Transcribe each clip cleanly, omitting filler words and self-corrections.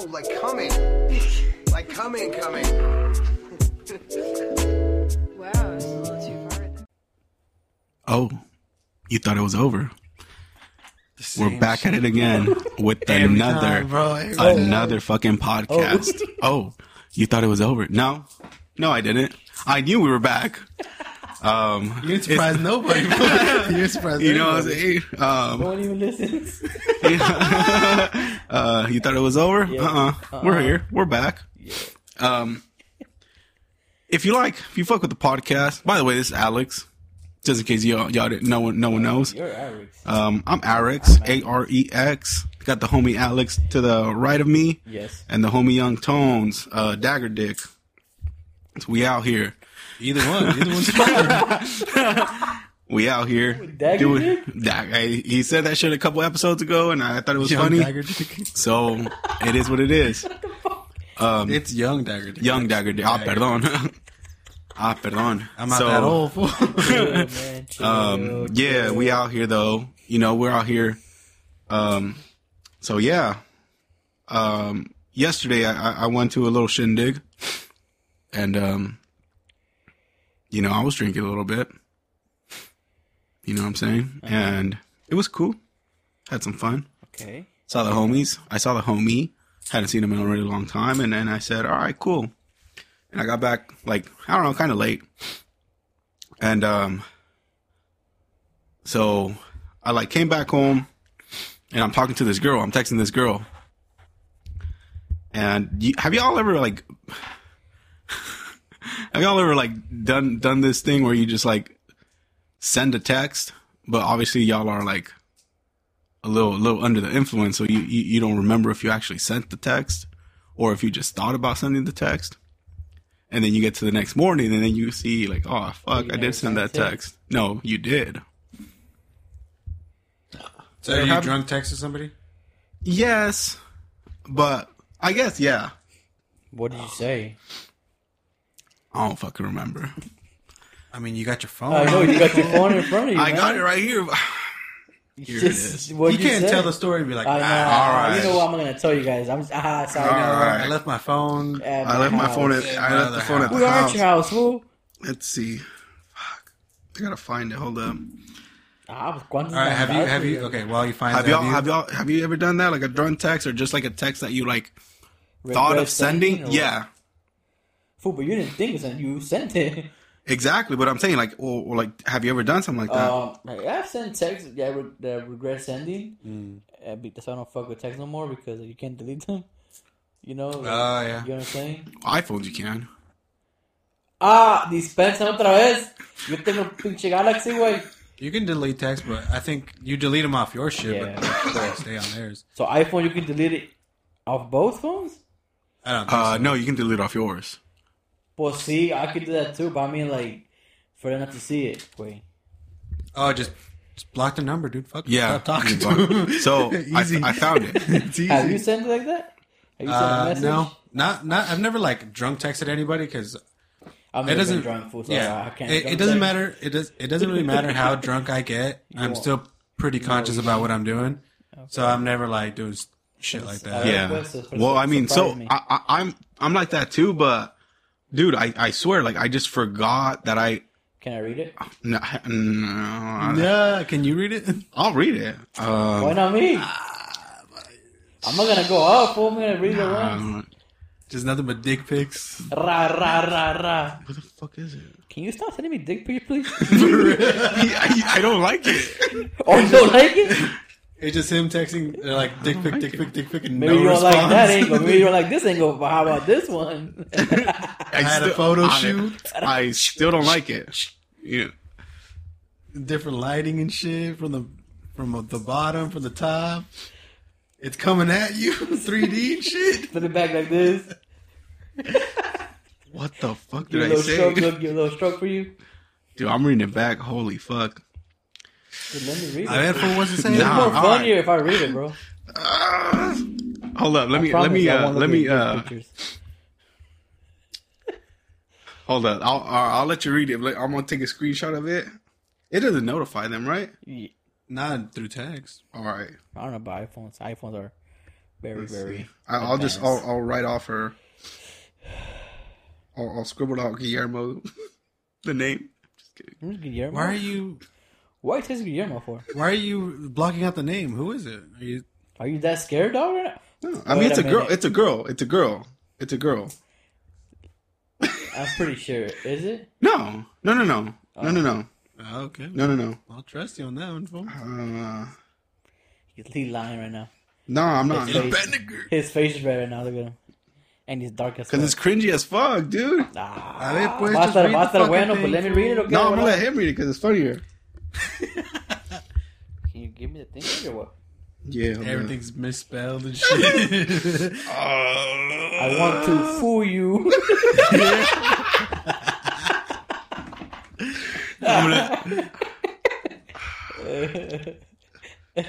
Oh, like coming. Like coming. Wow, it's a little too far. Oh, you thought it was over. We're back shit. At it again with another fucking podcast. Oh, you thought it was over. No, I didn't. I knew we were back. You surprised nobody. You surprised. You know what I'm saying? No one even listens. You thought it was over? Yeah. We're here. We're back. Yeah. If you fuck with the podcast. By the way, this is Alex. Just in case y'all didn't know, no one knows. You're Arex. I'm Arex, Arex. Got the homie Alex to the right of me. Yes. And the homie Young Tones, Dagger Dick. So we out here. Either one's fine. We out here. Dagger doing, Dick? He said that shit a couple episodes ago, and I thought it was young funny. Dagger Dick. So it is what it is. What the fuck? It's Young Dagger Dick. Young Dagger Dick. Ah, perdón. I'm not that old, fool. Yeah, man, chill. We out here, though. You know, we're out here. Yesterday, I went to a little shindig. And, you know, I was drinking a little bit. You know what I'm saying? Uh-huh. And it was cool. Had some fun. Okay. Saw the homies. I saw the homie. Hadn't seen him in a really long time. And then I said, all right, cool. And I got back, kind of late. And so I, came back home, and I'm talking to this girl. I'm texting this girl. And have y'all ever, done this thing where you just, send a text, but obviously y'all are, a little under the influence, so you don't remember if you actually sent the text or if you just thought about sending the text? And then you get to the next morning, and then you see, oh, fuck, I did send that text. No, you did. So are you drunk texting somebody? Yes, but I guess, yeah. What did you say? I don't fucking remember. I mean, you got your phone. I know, you got your phone in front of you, I got it right here. Here it is. You can't tell the story and be like, all right. You know what I'm going to tell you guys. I'm just, sorry. All right. I left my phone. I left my phone at the house. We are at your house, fool. Let's see. Fuck. I got to find it. Hold up. All right. Have you, okay, while you find it. Have you ever done that? Like a drunk text or just a text that you thought of sending? Yeah. Fool, but you didn't think of something. You sent it. Exactly, but I'm saying have you ever done something like that? I've sent texts that I regret sending. That's why I don't fuck with texts no more because you can't delete them. You know? Yeah. You know what I'm saying? iPhones you can. Dispensa otra vez. Yo tengo pinche Galaxy, güey. You can delete texts, but I think you delete them off your shit, yeah. But stay on theirs. So iPhone, you can delete it off both phones? I don't think so. No, you can delete it off yours. Well, see, I could do that too, but I mean, for them not to see it. Wait. Oh, just block the number, dude. Fuck. Yeah. Stop talking to him. So I found it. It's easy. Have you sent it like that? Have you sent a message? No, not. I've never drunk texted anybody because it doesn't. Drunk, fool, so yeah, I can't. It doesn't matter. It doesn't really matter how drunk I get. I'm still pretty conscious about what I'm doing, okay. So I'm never doing shit like that. Yeah. Well, I mean, so me. I'm like that too, but. Dude, I swear, I just forgot that I... Can I read it? No. Yeah, can you read it? I'll read it. Why not me? I'm not going to go up. I'm going to read it once. Just nothing but dick pics. Ra. What the fuck is it? Can you stop sending me dick pics, please? I don't like it. Oh, you don't like it? It's just him texting, dick pic, and maybe no response. Maybe you don't like that angle. Maybe you don't like this angle, but how about this one? I had a photo shoot. I still don't like it. Yeah. Different lighting and shit from the bottom, from the top. It's coming at you, 3D and shit. Put it back like this. What the fuck did I say? Give a little stroke for you. Dude, I'm reading it back. Holy fuck. Dude, let me read it. It's more funnier if I read it, bro. Hold up, let me hold up. I'll let you read it. I'm gonna take a screenshot of it. It doesn't notify them, right? Yeah. Not through text. All right. I don't know about iPhones. iPhones are Very, very. I'll write off her. I'll scribble out Guillermo, the name. Just kidding. Guillermo? Why are you? What is Guillermo for? Why are you blocking out the name? Who is it? Are you that scared, dog? Or not? No, I mean it's a girl. I'm pretty sure. Is it? No. No. Okay. No. I'll trust you on that one, folks. He's lying right now. No, I'm not. His face is red right now. Look at him. And he's dark as fuck. Because it's cringy as fuck, dude. Ah, let me read it, okay? No, I'm going to let him read it because it's funnier. Can you give me the thing or what? Yeah. Everything's misspelled and shit. I want to fool you.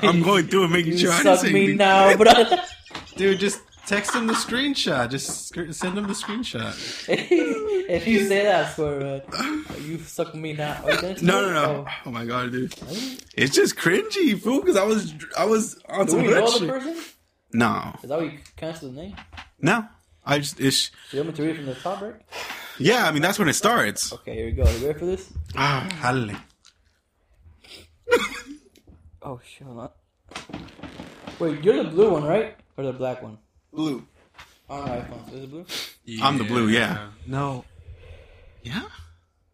I'm going through and making sure I didn't say anything. Now, brother. Dude, just text him the screenshot. Just send him the screenshot. If you say that, I swear, man. You suck me now. No. Oh my god, dude. It's just cringy, fool, because I was on some good shit. Do we know the person? No. Is that what you canceled the name? No. I just... You want me to read from the top, right? Yeah, I mean, that's when it starts. Okay, here we go. Are you ready for this? Halle. Oh, shit, hold on. Wait, you're the blue one, right? Or the black one? Blue. On my iPhone. Is it blue? Yeah. I'm the blue, yeah. No. Yeah?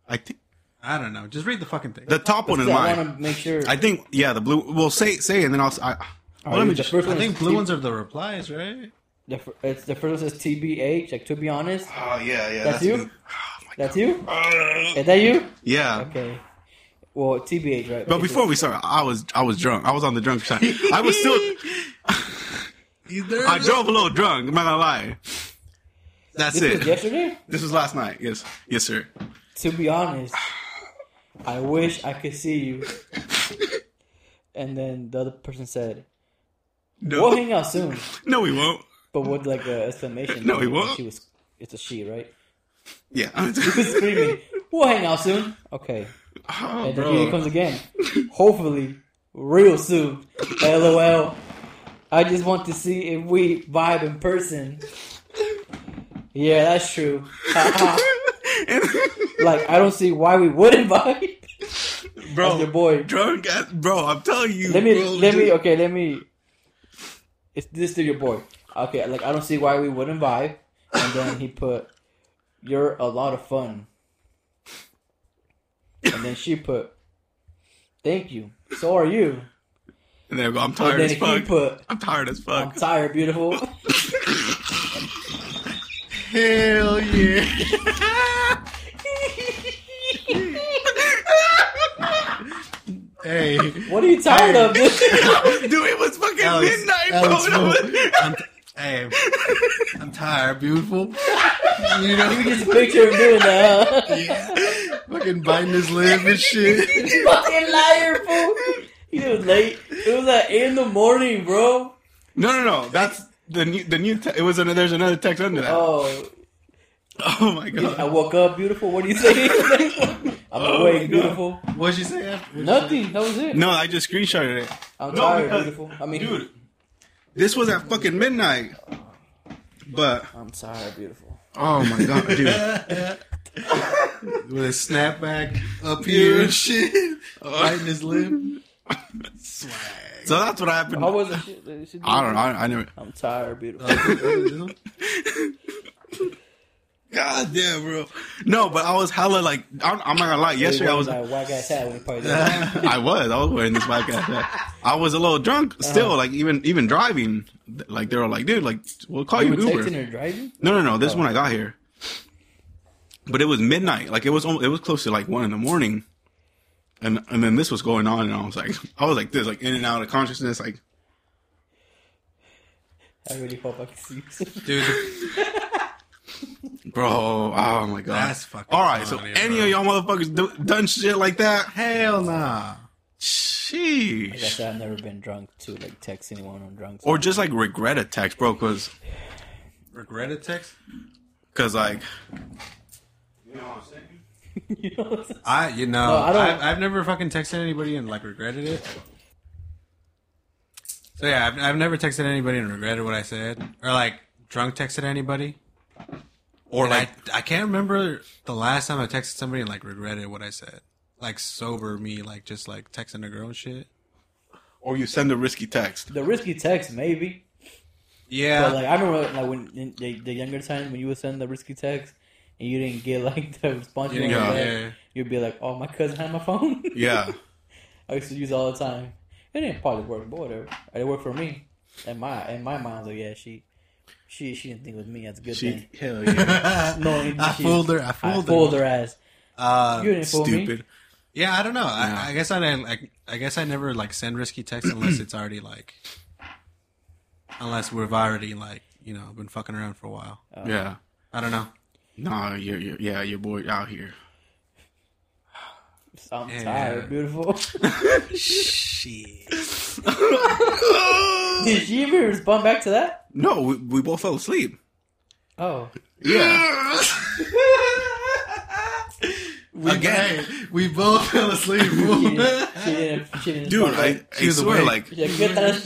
I think... I don't know. Just read the fucking thing. The top one is mine. I want to make sure. I think, yeah, the blue... Well, say, and then I'll... I think blue ones are the replies, right? The first one says TBH, like, to be honest. Oh, yeah. That's you? Oh, that's God. You? Is that you? Yeah. Okay. Well, TBH, right? But before we started, I was drunk. I was on the drunk side. I was still... I drove a little drunk, I'm not gonna lie. That's it. This was yesterday? This was last night, yes. Yes, sir. To be honest, I wish I could see you. And then the other person said, no. We'll hang out soon. No, we won't. But with like an exclamation. No, we won't. It's a she, right? Yeah. She was screaming, we'll hang out soon. Okay. Oh, and then here it comes again. Hopefully, real soon. LOL. I just want to see if we vibe in person. Yeah, that's true. Like, I don't see why we wouldn't vibe. Bro, that's your boy. Drunk ass, bro, I'm telling you. Let me. It's this to your boy. Okay, like, I don't see why we wouldn't vibe. And then he put, you're a lot of fun. And then she put, thank you. So are you. And then I go, I'm tired as fuck. Put, I'm tired as fuck. I'm tired, beautiful. Hell yeah. Hey. What are you tired of, dude? Dude, it was fucking Alex, midnight, bro. Hey, I'm tired, beautiful. You know, you just picture him doing that, huh? Yeah. Fucking biting his lip and shit. You fucking liar, fool. He was late. It was at 8 in the morning, bro. No. That's the new. It was another. There's another text under that. Oh my god. I woke up, beautiful. What do you say? I'm awake, beautiful. What'd you say after? Nothing. That was it. No, I just screenshotted it. I'm tired, beautiful. I mean, dude. This was at fucking midnight. But I'm sorry, beautiful. Oh my god, dude. With a snapback up here and shit. Biting his lip. Swag. So that's what happened. How was it? I don't know. I knew it. I'm tired, beautiful. God damn, bro. No, but I was hella like, I'm not gonna lie. Yesterday I was like, whack ass hat when party. I was wearing this whack ass hat. I was a little drunk still, like even driving. Like they were like, dude, like we'll call you Uber. Texting or driving? No. This when I got here. But it was midnight. Like it was close to like 1 a.m. And then this was going on, and I was like this, like in and out of consciousness, like. I really hope I can see you, dude. Bro, oh my god, that's fucking alright, so any of y'all motherfuckers done shit like that? Hell nah. Sheesh. I guess I've never been drunk to like text anyone on drunk. Or just like regret a text, bro, cause regret a text? Cause like, you know what I'm saying? You know what I'm saying? I've never fucking texted anybody and like regretted it. So yeah, I've never texted anybody and regretted what I said, or like drunk texted anybody, or like I can't remember the last time I texted somebody and like regretted what I said, like sober me, like just like texting a girl and shit. Or you send a risky text. The risky text, maybe. Yeah. But like I remember, like when in the younger time when you would send the risky text and you didn't get like the response, you'd be like, "Oh, my cousin had my phone." Yeah. I used to use it all the time. It didn't probably work, but whatever. It worked for me. And my mind's like, yeah, she didn't think it was me. That's a good thing. Hell yeah. I fooled her ass. You didn't fool me. Stupid. Yeah, I don't know. Yeah. I guess I didn't. I guess I never like send risky texts unless it's already like, unless we've already like been fucking around for a while. Yeah, I don't know. No, your boy out here. I'm tired, beautiful. Shit. Did she even respond back to that? No, we both fell asleep. Oh. Yeah. We both fell asleep. She didn't dude, I swear, like... She was like, this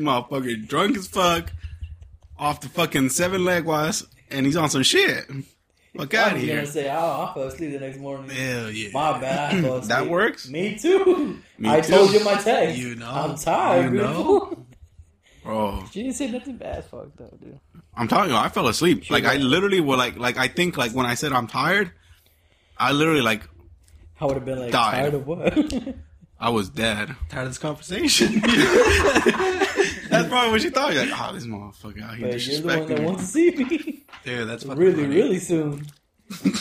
motherfucker drunk as fuck, off the fucking 7-leg wise, and he's on some shit. Fuck out of here. I was going to say, I fell asleep the next morning. Hell yeah. My bad, I fell asleep. That works? Me too. Told you my text. You know. I'm tired, know. Bro. She didn't say nothing bad as fuck, though, dude. I'm telling you, I fell asleep. She I literally would, I think, when I said I'm tired, I literally, I would have been, died. Tired of what? I was dead. Tired of this conversation. That's probably what she thought. You're like, oh, this motherfucker out here disrespecting me. You're the one that wants to see me. Dude, that's fucking really, funny. Really soon.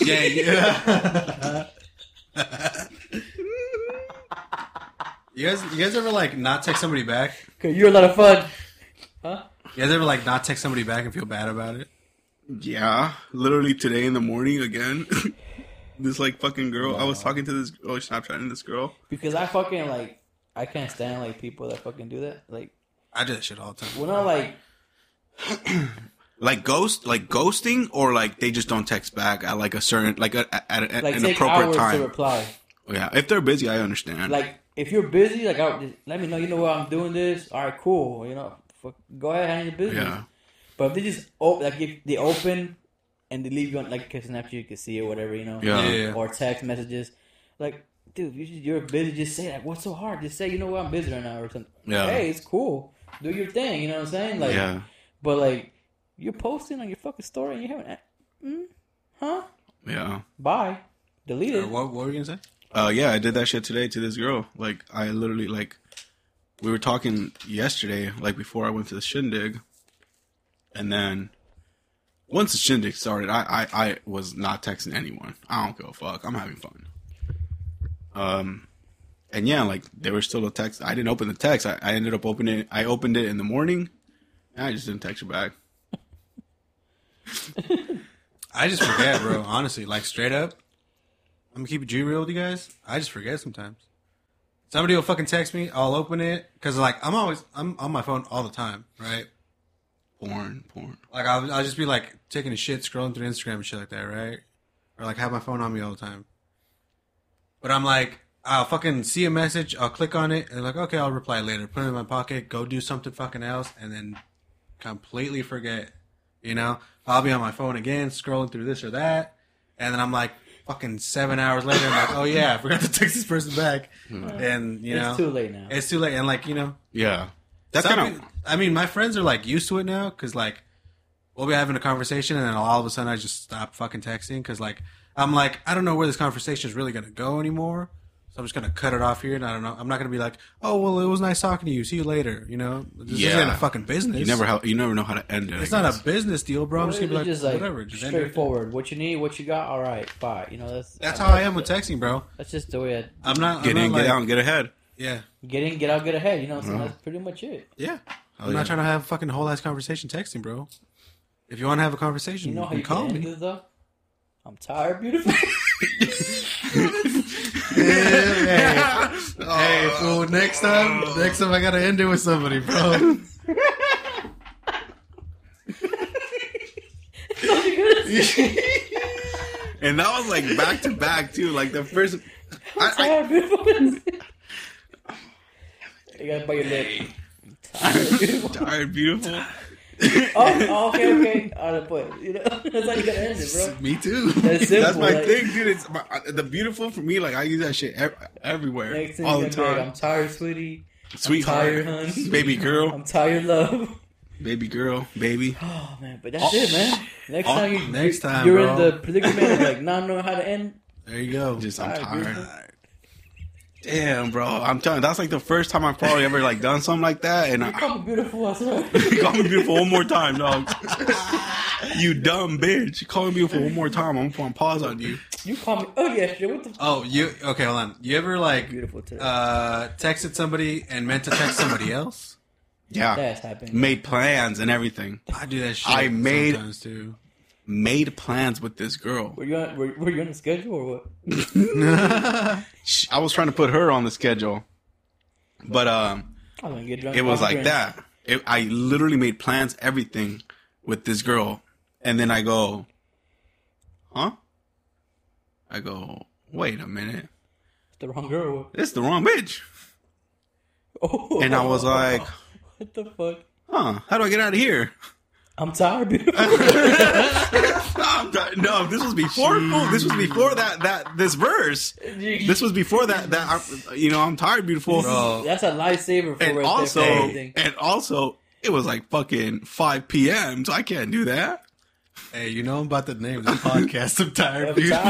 Yeah. You guys ever, not text somebody back? Because you're a lot of fun. Huh? You guys ever, not text somebody back and feel bad about it? Yeah. Literally today in the morning again. This, fucking girl. No. I was talking to this girl, Snapchatting this girl. Because I fucking, I can't stand, people that fucking do that. I do that shit all the time. We're not ghosting, or they just don't text back at a certain an appropriate time to reply. Oh, yeah, if they're busy, I understand. If you're busy, let me know. You know what, I'm doing this. All right, cool. Go ahead, handle your business. Yeah. But if they just if they open and they leave you on a Snapchat, you can see it, whatever, you know. Yeah. Or text messages, dude, you're busy. Just say that. What's so hard? Just say, you know what, I'm busy right now or something. Yeah. Hey, it's cool. Do your thing, you know what I'm saying? Yeah. But, you're posting on your fucking story and you haven't... Huh? Yeah. Bye. Delete it. What were you going to say? Yeah, I did that shit today to this girl. I literally, we were talking yesterday, before I went to the shindig. And then, once the shindig started, I was not texting anyone. I don't give a fuck. I'm having fun. And yeah, there were still a text. I didn't open the text. I ended up opening it. I opened it in the morning, and I just didn't text her back. I just forget, bro. Honestly, straight up, I'm going to keep it G real with you guys. I just forget sometimes. Somebody will fucking text me. I'll open it. Because, I'm on my phone all the time, right? Porn. I'll just be, taking a shit, scrolling through Instagram and shit like that, right? Or, have my phone on me all the time. But I'm I'll fucking see a message, I'll click on it, and okay, I'll reply later. Put it in my pocket, go do something fucking else, and then completely forget, I'll be on my phone again, scrolling through this or that, and then I'm fucking 7 hours later, I'm oh yeah, I forgot to text this person back, and, It's too late now. It's too late, and, Yeah. That's kind of... I mean, my friends are, used to it now, because, we'll be having a conversation, and then all of a sudden I just stop fucking texting, because, I'm I don't know where this conversation is really gonna go anymore. So I'm just going to cut it off here, and I don't know. I'm not going to be oh, well, it was nice talking to you. See you later, This isn't a fucking business. You never know how to end it. It's not a business deal, bro. I'm just going to be whatever. Just straightforward. What you need, what you got, all right, bye. That's how I am with texting, bro. That's just the way I'm not... Get in, get out, and get ahead. Yeah. Get in, get out, get ahead. So that's pretty much it. Yeah. I'm not trying to have a fucking whole-ass conversation texting, bro. If you want to have a conversation, you can call me. I'm tired, beautiful. Yeah, hey, fool, next time I gotta end it with somebody, bro. And that was back to back too, the first. You got to bite your lip. Tired, beautiful. Oh, okay. But you know, that's how you gotta end it, bro. Me too. That's simple. That's my thing, dude. It's the beautiful for me. Like I use that shit everywhere, all the time. I'm tired, sweetie. Sweetheart, I'm tired, honey. Baby girl. I'm tired, love. Baby girl, baby. Oh man, but that's it, man. Next time, you're in the predicament of like not knowing how to end. There you go. I'm tired. Damn, bro. I'm telling you, that's like the first time I've probably ever like done something like that. And you call me beautiful, I swear. You call me beautiful one more time, dog. You dumb bitch. You call me beautiful one more time, I'm gonna pause on you. You call me ugly as shit. What the fuck? Oh, you okay, hold on. You ever like texted somebody and meant to text somebody else? Yeah. That's happened. Made plans and everything. I do that shit sometimes too. Made plans with this girl. Were you on the schedule or what? I was trying to put her on the schedule, but it was like that. I literally made plans, everything with this girl, and then I go, huh? I go, wait a minute, it's the wrong girl. It's the wrong bitch. Oh, and I was like, what the fuck? Huh? How do I get out of here? I'm tired, beautiful. No, this was before. This was before that this verse. This was before that I'm tired, beautiful. That's a lifesaver for everything. And also, it was like fucking 5 p.m., so I can't do that. Hey, you know I'm about to name this podcast. I'm tired, beautiful.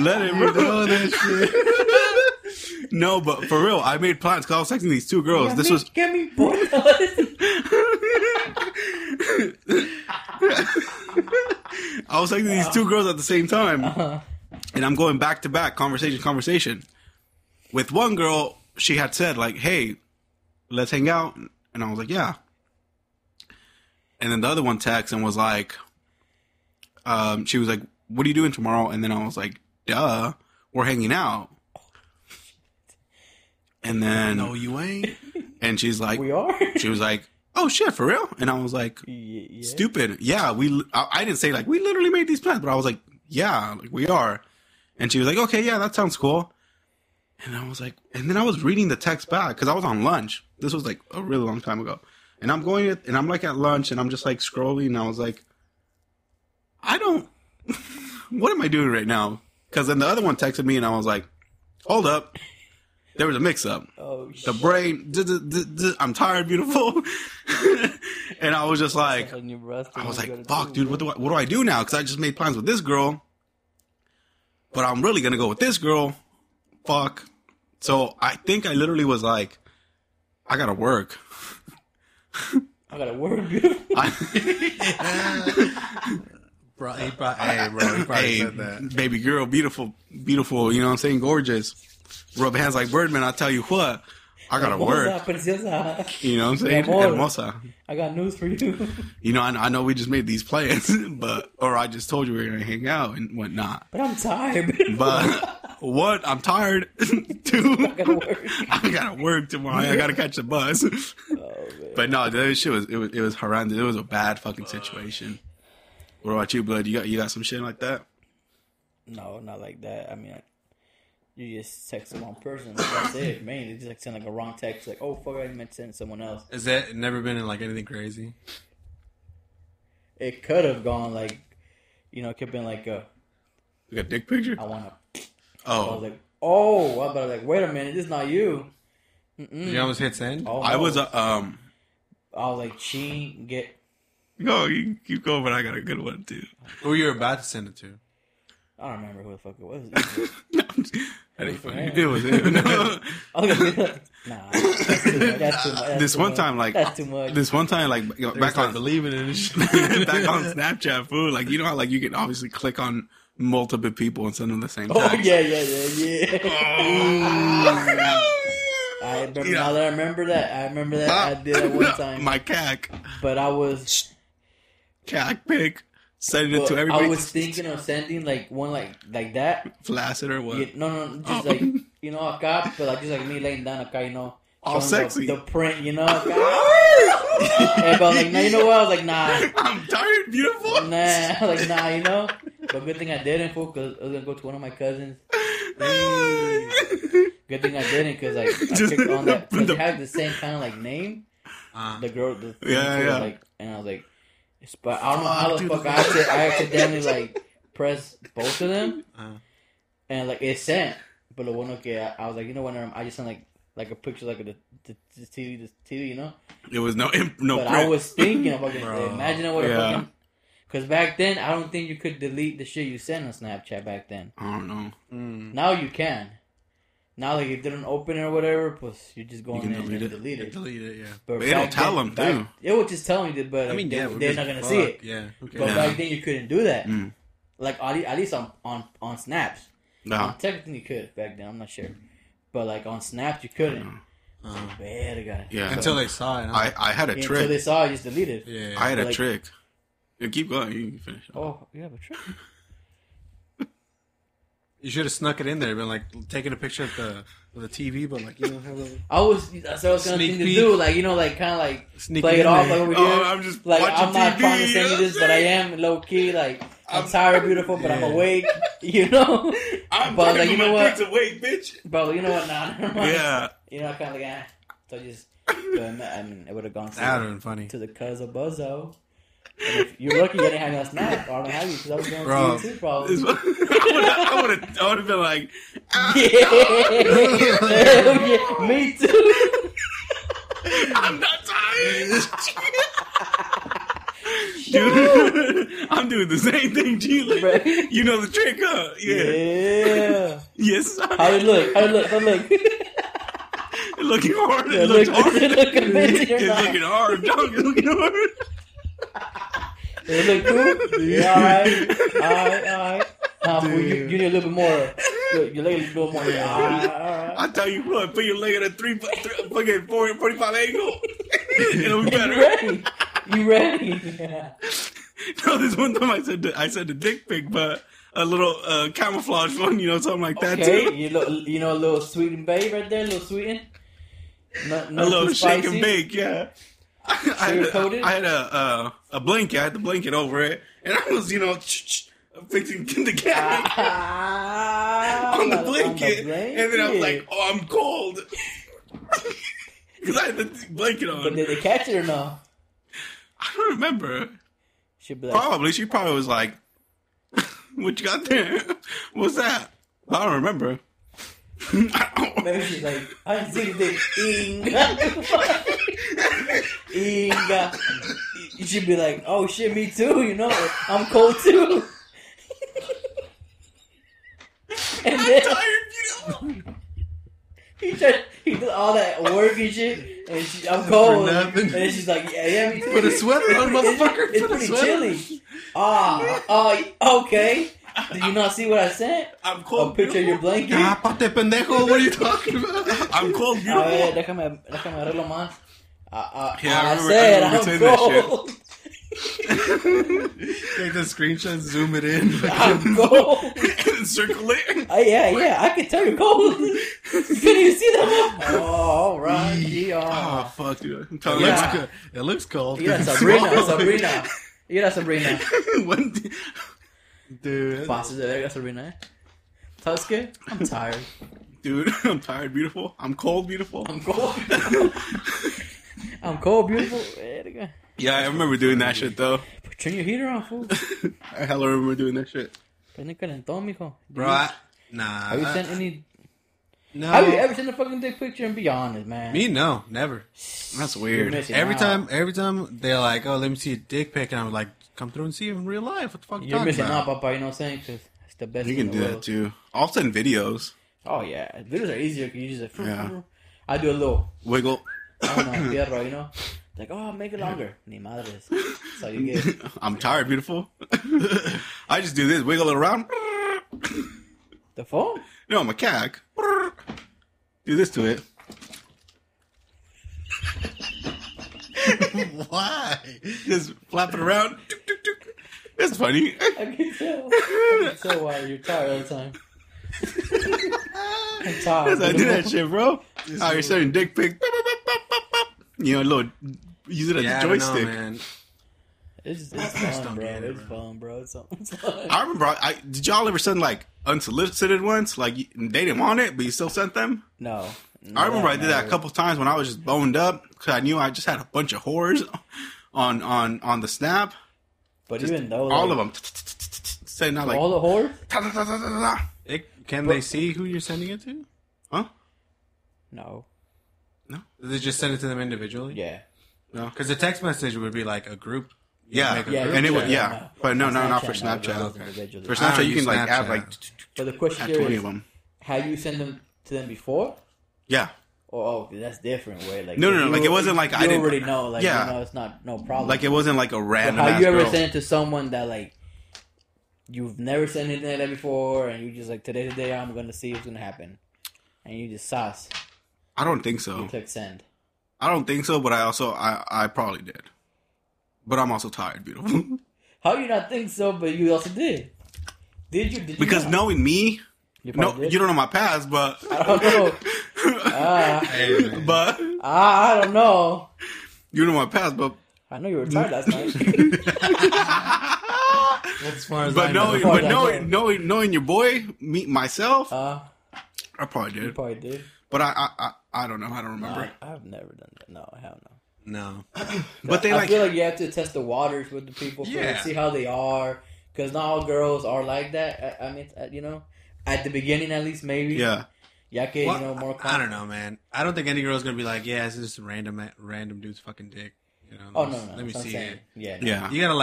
Let it know that shit. No, but for real, I made plans because I was texting these two girls. Get me both. I was texting these two girls at the same time, and I'm going back to back, conversation. With one girl, she had said like, "Hey, let's hang out," and I was like, "Yeah." And then the other one texted and was like, "She was like, what are you doing tomorrow?" And then I was like, "Duh, we're hanging out." And then, no, you ain't. And she's like, we are. She was like, oh shit, for real? And I was like, yeah. Stupid. Yeah, I didn't say like we literally made these plans, but I was like, yeah, like we are. And she was like, okay, yeah, that sounds cool. And I was like, and then I was reading the text back because I was on lunch. This was like a really long time ago. And I'm going and I'm like at lunch and I'm just like scrolling. And I was like, what am I doing right now? Because then the other one texted me and I was like, hold up. There was a mix-up. Oh, shit. The brain. I'm tired, beautiful. And I was just like, fuck, dude, what do I do now? Because I just made plans with this girl, but I'm really going to go with this girl. Fuck. So I think I literally was like, I got to work. I got to work, beautiful. Bro, he probably said that. Baby girl, beautiful, you know what I'm saying? Gorgeous. Rub hands like Birdman. I tell you what, I gotta work. Preciosa. You know what I'm saying? Hermosa. I got news for you. You know, I know we just made these plans, or I just told you we were gonna hang out and whatnot. But I'm tired. But what? I'm tired too. I gotta work tomorrow. I gotta catch the bus. Oh, but no, that shit was horrendous. It was a bad fucking situation. What about you, bud? You got some shit like that? No, not like that. I mean. You just text the wrong person. That's it, man. You just like send like a wrong text, like, "Oh fuck, I meant to send someone else." Has that never been in like anything crazy? It could have gone like, you know, it could have been like a dick picture. I want to. Oh, I was like, oh, I was like, wait a minute, this is not you. Mm-mm. You almost hit send. Oh, I was I was like, she get. No, you keep going, but I got a good one too. Who you were about to send it to? I don't remember who the fuck it was. No, that ain't funny. It was him. No. Nah, that's too much. This one time, like back on believing in this shit. Back on Snapchat, fool. Like you know how like you can obviously click on multiple people and send them the same text. Oh yeah. Oh. I remember that. I did it one time. My cack. But I was cack pick. Sending it to everybody. I was thinking of sending like one like that. Flaccid or what? Yeah, no, just like you know, acá, but like just like me laying down acá, you know, all sexy. The print, you know. Yeah, but like, nah, you know what? I was like, nah. I'm tired, beautiful. Nah, like nah, you know. But good thing I didn't, fool, because I was gonna go to one of my cousins. Good thing I didn't, because like I picked on that. Like, had the same kind of like name. The girl, the yeah. Like, and I was like, but I don't know how the fuck I accidentally like pressed both of them, and like it sent. But the one okay, I was like, you know what? I just sent like a picture like the TV, you know. It was no. But print. I was thinking about imagining what a fucking. Because back then, I don't think you could delete the shit you sent on Snapchat back then. I don't know. Now you can. Now, like, if you didn't open it or whatever, plus you just go in there and delete it. Delete it, yeah. But it'll tell them, too. It will just tell me, but I mean, they're not going to see it. Yeah. Okay. But back then, you couldn't do that. Like, at least on Snaps. No. I mean, technically, you could back then. I'm not sure. But, like, on Snaps, you couldn't. Yeah. Until they saw it. I had a trick. Until they saw it, just deleted. Yeah. I had a trick. Keep going. You can finish. Oh, you have a trick. You should have snuck it in there. Been like taking a picture of the TV, but like you know, have a. That's what I was gonna think to do. Like you know, like kind of like sneak play it off like over here. I'm just like I'm not trying to send you this, but I am low key. Like I'm tired, beautiful, but I'm awake. You know. I'm but like you know what? Awake, bitch. But you know what? Nah. Yeah. You know, kind of like so just. I mean, it would have gone. That would have been funny to the cuz of Buzzo. And if you're lucky you didn't have that snap. I don't have you because I was going to see you too, probably. I would have been like, yeah, me too. I'm not tired. Dude, I'm doing the same thing, G. Like, you know the trick, huh? Yeah. Yes. How did it look? It's looking hard. Yeah, it looked hard. Dog, it's looking hard. It look cool? Yeah, alright. You need a little bit more. Your leg is a little more. Yeah, alright. I tell you what, put your leg at a 45 angle. It'll be better. You ready? Yeah. No, this one time I said the dick pic, but a little camouflage one, you know, something like that too. You know, a little sweet and bake right there, a little sweeten. Not a little shake and bake, yeah. I had a blanket. I had the blanket over it, and I was, you know, fixing the cat on the blanket, and then I was like, "Oh, I'm cold," because I had the blanket on. But did they catch it or no? I don't remember. Like, she probably was like, "What you got there? What's that?" I don't remember. Maybe she's like, "I see the Inga." You should be like, "Oh shit, me too," you know, "I'm cold too." And then, I'm tired, you know. He did all that work and shit, and I'm cold. And then she's like, yeah, me too. Put a sweater on, motherfucker. It's pretty chilly. Okay. Did you not see what I sent? I'm cold. A picture of your blanket. Cápate, pendejo. What are you talking about? I'm cold, beautiful. A ver, déjame arreglo más. I remember I'm cold. Take the screenshot, zoom it in. I'm cold. And circle it. Yeah, I can tell you're cold. Can you see that? Oh, all right. Yeah. Oh, fuck, dude. It looks cold. Yeah, Sabrina. You got Sabrina. When dude. Passes de verga, Sabrina. ¿Sabes qué? I'm tired. Dude, I'm tired, beautiful. I'm cold, beautiful. I'm cold. I'm cold, beautiful. Yeah, I remember doing that shit, though. But turn your heater on, fool. I hella remember doing that shit. Bro, nah. Have you sent any... No. Have you ever sent a fucking dick picture? And be honest, man. Me, no. Never. That's weird. Every time they're like, oh, let me see a dick pic. And I'm like, come through and see it in real life. What the fuck you're missing out, Papa. You know what I'm saying? Because it's the best thing in the world. You can do that, too. I'll send videos. Oh, yeah. Videos are easier. You just like... Yeah. I do a little... wiggle. I don't know, you know? Like, oh, make it longer. Ni madres. That's all you get. I'm tired, beautiful. I just do this. Wiggle it around. The phone? No, my cack. Do this to it. Why? Just flap it around. That's funny. I can tell why you're tired all the time. I'm tired. I do that shit, bro. Oh, you're sending dick pics. You know, use it as a joystick. Know, man. It's fun, bro. It's fun. I remember. Did y'all ever send like unsolicited ones? Like they didn't want it, but you still sent them? No. I remember I did that a couple times when I was just boned up because I knew I just had a bunch of whores on the snap. But just even though all like, of them saying not like all the whores, can they see who you're sending it to? Huh? No. They just send it to them individually. Yeah. No, because a text message would be like a group. Yeah, but not for Snapchat. For Snapchat, you can like add like. But the question here is, how you send them to them before? Yeah. Oh, that's different. Way like no. Like it wasn't like I didn't already know. Like yeah, it's not no problem. Like it wasn't like a random. How you ever sent it to someone that like you've never sent it to that before, and you just like today's the day I'm gonna see what's gonna happen, and you just sauce. I don't think so. You click send. I don't think so, but I probably did. But I'm also tired, beautiful. How you not think so, but you also did? Did you? Did you because not? Knowing me, you don't know my past, but... I don't know. I don't know. You know my past, but... I know you were tired last night. As far as knowing your boy, myself, I probably did. You probably did. But I don't know. I don't remember. No, I've never done that. No, I have no. No. But I feel like you have to test the waters with the people first, see how they are, because not all girls are like that. I mean, you know, at the beginning at least, maybe. Yeah. More. I don't know, man. I don't think any girl's gonna be like, yeah, this is random dude's fucking dick. You know, no. Let me see it. Yeah. You gotta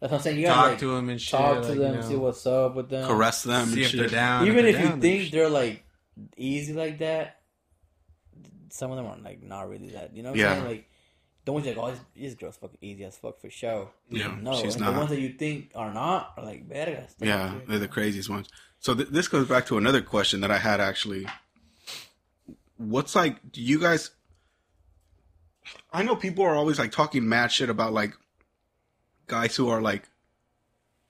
that's what I'm saying. You gotta talk to him and shit. Talk to them, see what's up with them, caress them, see if they're down. Even if you think they're like easy like that. Some of them are like not really that, you know what I'm saying? Like the ones that like, this girl's fucking easy as fuck for show. Yeah, no, she's not. The ones that you think are not are like badass. Yeah, they're the craziest ones. So this goes back to another question that I had actually. What's like? Do you guys? I know people are always like talking mad shit about like guys who are like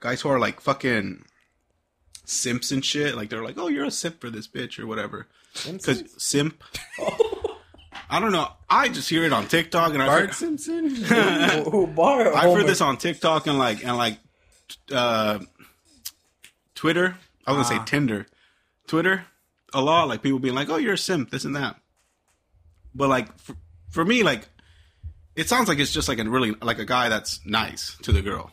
fucking simps and shit. Like they're like, oh, you're a simp for this bitch or whatever. Because simp. I don't know. I just hear it on TikTok and Bart Simpson. I've heard this on TikTok and Twitter. I was gonna say Tinder, Twitter, a lot. Like people being like, "Oh, you're a simp," this and that. But like for me, like it sounds like it's just like a really like a guy that's nice to the girl,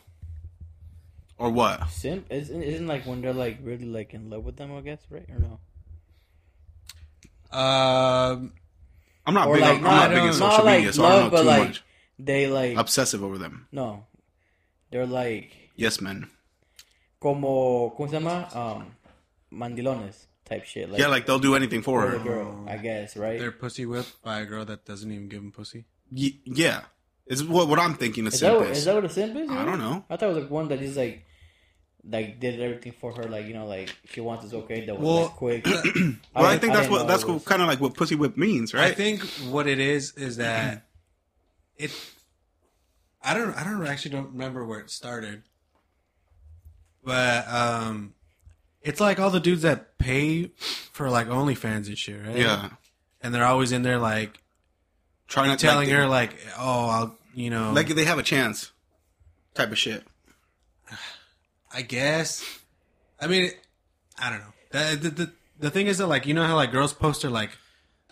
or what? Simp isn't like when they're like really like in love with them, I guess, right or no? I'm not big in social media, so I don't know too much. They like obsessive over them. No, they're like yes men. Como se llama? Mandilones type shit. Like, yeah, like they'll do anything for her. The girl, I guess, right? They're pussy whipped by a girl that doesn't even give them pussy. Yeah, is what I'm thinking. Is that what a simp is? I don't know. I thought it was like one that just like did everything for her. Like you know, like she wants it's okay. That was quick. I think that's kind of like what pussy whip means, right? I think what it is that it. I don't remember where it started. But it's like all the dudes that pay for like OnlyFans and shit, right? Yeah, and they're always in there like trying to telling her like, "Oh, I'll," you know, like they have a chance, type of shit. I guess. I mean, I don't know. The thing is that like you know how like girls post their like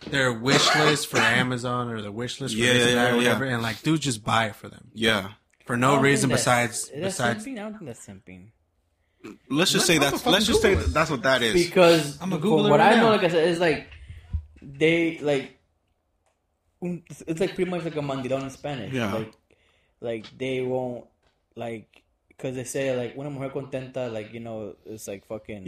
their wish list for Amazon or the wish list for Amazon or whatever, and like dudes just buy it for them, for no reason besides. Simping? I don't think that's simping. Let's just say that's what that is. Because I'm a Googler what right I now. Know, like I said, is like they like it's like pretty much like a mandilón in Spanish. Yeah. Like they won't like because they say like una mujer contenta, like you know, it's like fucking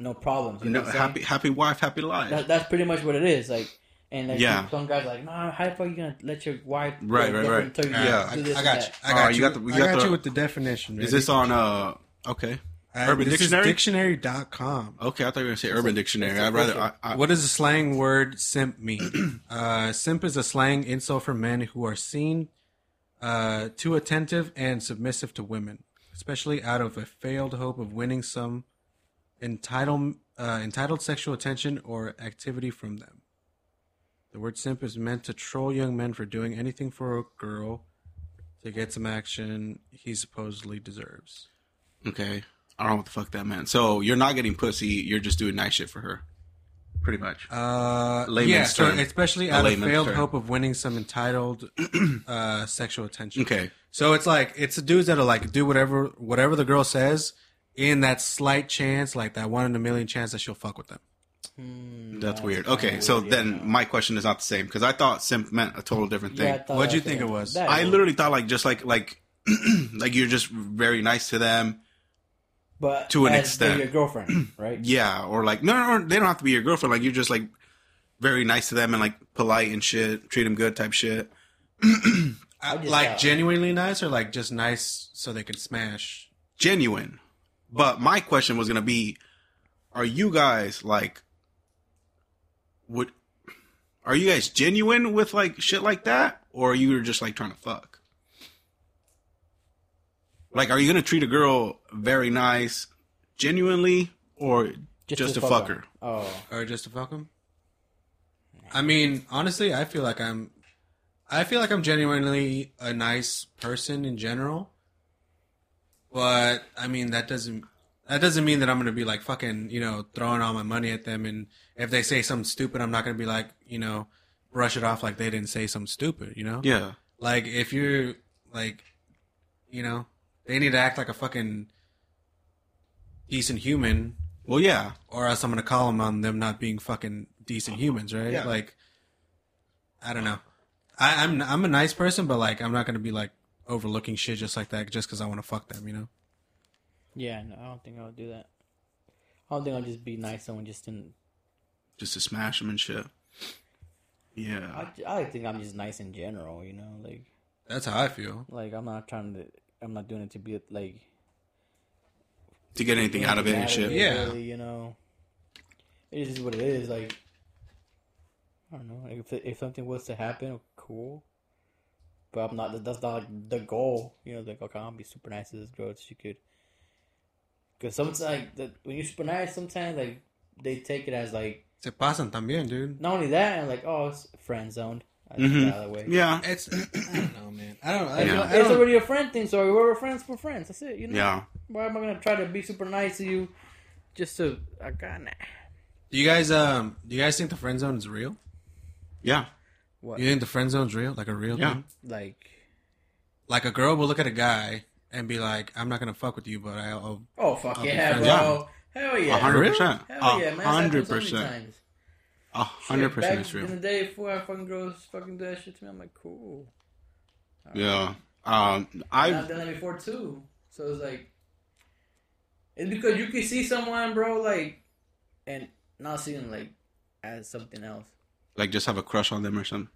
no problems. You know, happy wife, happy life. That's pretty much what it is. Like and like some guys are like, nah, how the fuck are you gonna let your wife right? I got you. I got you with the definition. Is this on okay? Urban Dictionary? Dictionary.com. Okay, I thought you were going to say Urban Dictionary. What does the slang word simp mean? Simp is a slang insult for men who are seen too attentive and submissive to women, especially out of a failed hope of winning some entitled sexual attention or activity from them. The word simp is meant to troll young men for doing anything for a girl to get some action he supposedly deserves. Okay. I don't know what the fuck that meant. So you're not getting pussy. You're just doing nice shit for her. Pretty much. Layman's term. So especially out of failed hope of winning some entitled sexual attention. Okay. So it's like, it's the dudes that'll like do whatever the girl says in that slight chance, like that 1 in a million chance that she'll fuck with them. That's weird. Okay, so then my question is not the same because I thought simp meant a total different thing. Yeah, what do you think it was? I literally thought like just like like you're just very nice to them. But to an extent, your girlfriend, right? Yeah, or like no, they don't have to be your girlfriend. Like you're just like very nice to them and like polite and shit, treat them good type shit. Like genuinely nice or like just nice so they can smash. Genuine. But my question was gonna be, are you guys like, are you guys genuine with like shit like that, or are you just like trying to fuck? Like, are you going to treat a girl very nice, genuinely, or just to fuck her? Oh. Or just to fuck him? I mean, honestly, I feel like I'm genuinely a nice person in general. But, I mean, that doesn't mean that I'm going to be, like, fucking, you know, throwing all my money at them. And if they say something stupid, I'm not going to be like, you know, brush it off like they didn't say something stupid, you know? Yeah. Like, if you're, like, you know... They need to act like a fucking decent human. Well, yeah. Or else I'm going to call them on them not being fucking decent humans, right? Yeah. Like, I don't know. I'm a nice person, but, like, I'm not going to be, like, overlooking shit just like that just because I want to fuck them, you know? Yeah, no, I don't think I'll do that. I don't think I'll just be nice to someone just in... Just to smash them and shit. Yeah. I think I'm just nice in general, you know? Like, that's how I feel. Like, I'm not doing it to be like to get anything out of it and shit. Yeah, really, you know, it is what it is. Like, I don't know. Like if something was to happen, cool. But I'm not. That's not like the goal. You know, like okay, I'll be super nice to this girl. She could, because sometimes like when you're super nice, sometimes like they take it as like se pasan también, dude. Not only that, and like oh, it's friend zoned. Mm-hmm. Yeah, it's I don't know, man. It's already a friend thing, so we're friends for friends. That's it, you know. Yeah. Why am I gonna try to be super nice to you just to? I got nah. Do you guys think the friend zone is real? Yeah. What? You think the friend zone's real? Like a real thing? Like a girl will look at a guy and be like, "I'm not gonna fuck with you, but I'll." Oh fuck yeah, bro! Hell yeah, 100%. Hell yeah, man! 100%. 100% it's real. Back in the day, before I fucking girls fucking do that shit to me, I'm like, cool. Right. Yeah. I've done that before, too. So it's like... It's because you can see someone, bro, like... And not see them, like, as something else. Like, just have a crush on them or something?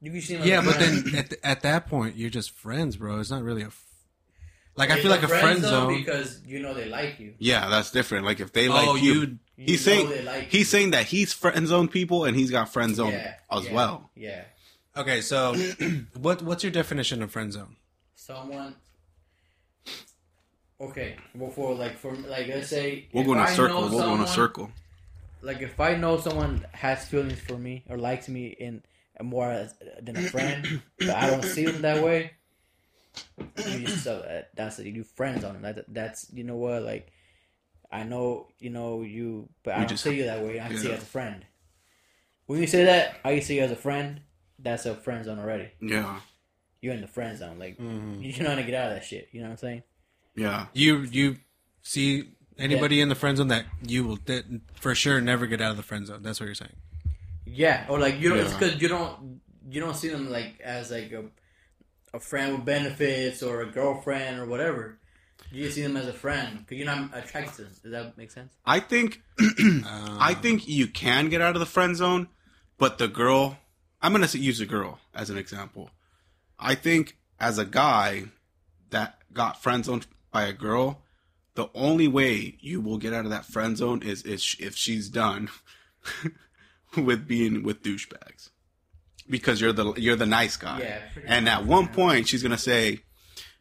You can see them then at that point, you're just friends, bro. It's not really a... Like, I feel like a friend zone... Because you know they like you. Yeah, that's different. Like, if they like you... He's saying that he's friend zoned people and he's got friend zoned as well. Yeah. Okay, so what's your definition of friend zone? Someone. Okay, before like let's say we'll go in a circle. Like if I know someone has feelings for me or likes me in more than a friend, but I don't see them that way. That's it. You friend zone. That's you know what like. I know, you know, you... But I don't see you that way. I see you as a friend. When you say that, I see you as a friend. That's a friend zone already. Yeah. You're in the friend zone. Like, you're not going to get out of that shit. You know what I'm saying? Yeah. You see anybody in the friend zone that you will for sure never get out of the friend zone. That's what you're saying. Yeah. Or, like, you don't... It's because you don't see them, like, as, like, a friend with benefits or a girlfriend or whatever. You see them as a friend because you're not attracted to them. Does that make sense? I think I think you can get out of the friend zone, but the girl... I'm going to use a girl as an example. I think as a guy that got friend zoned by a girl, the only way you will get out of that friend zone is if she's done with being with douchebags. Because you're the nice guy. Yeah, and at one point, she's going to say,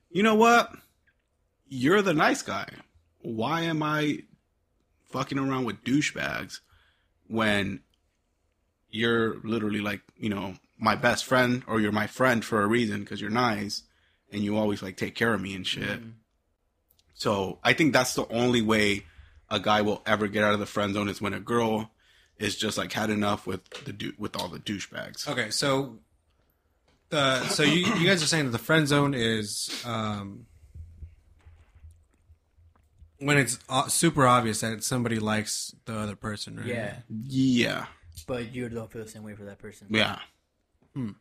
you know what? You're the nice guy. Why am I fucking around with douchebags when you're literally like, you know, my best friend or you're my friend for a reason because you're nice and you always like take care of me and shit. Mm-hmm. So I think that's the only way a guy will ever get out of the friend zone is when a girl is just like had enough with the with all the douchebags. Okay, so you guys are saying that the friend zone is when it's super obvious that somebody likes the other person, right? Yeah. Yeah. But you don't feel the same way for that person. Yeah. Hmm.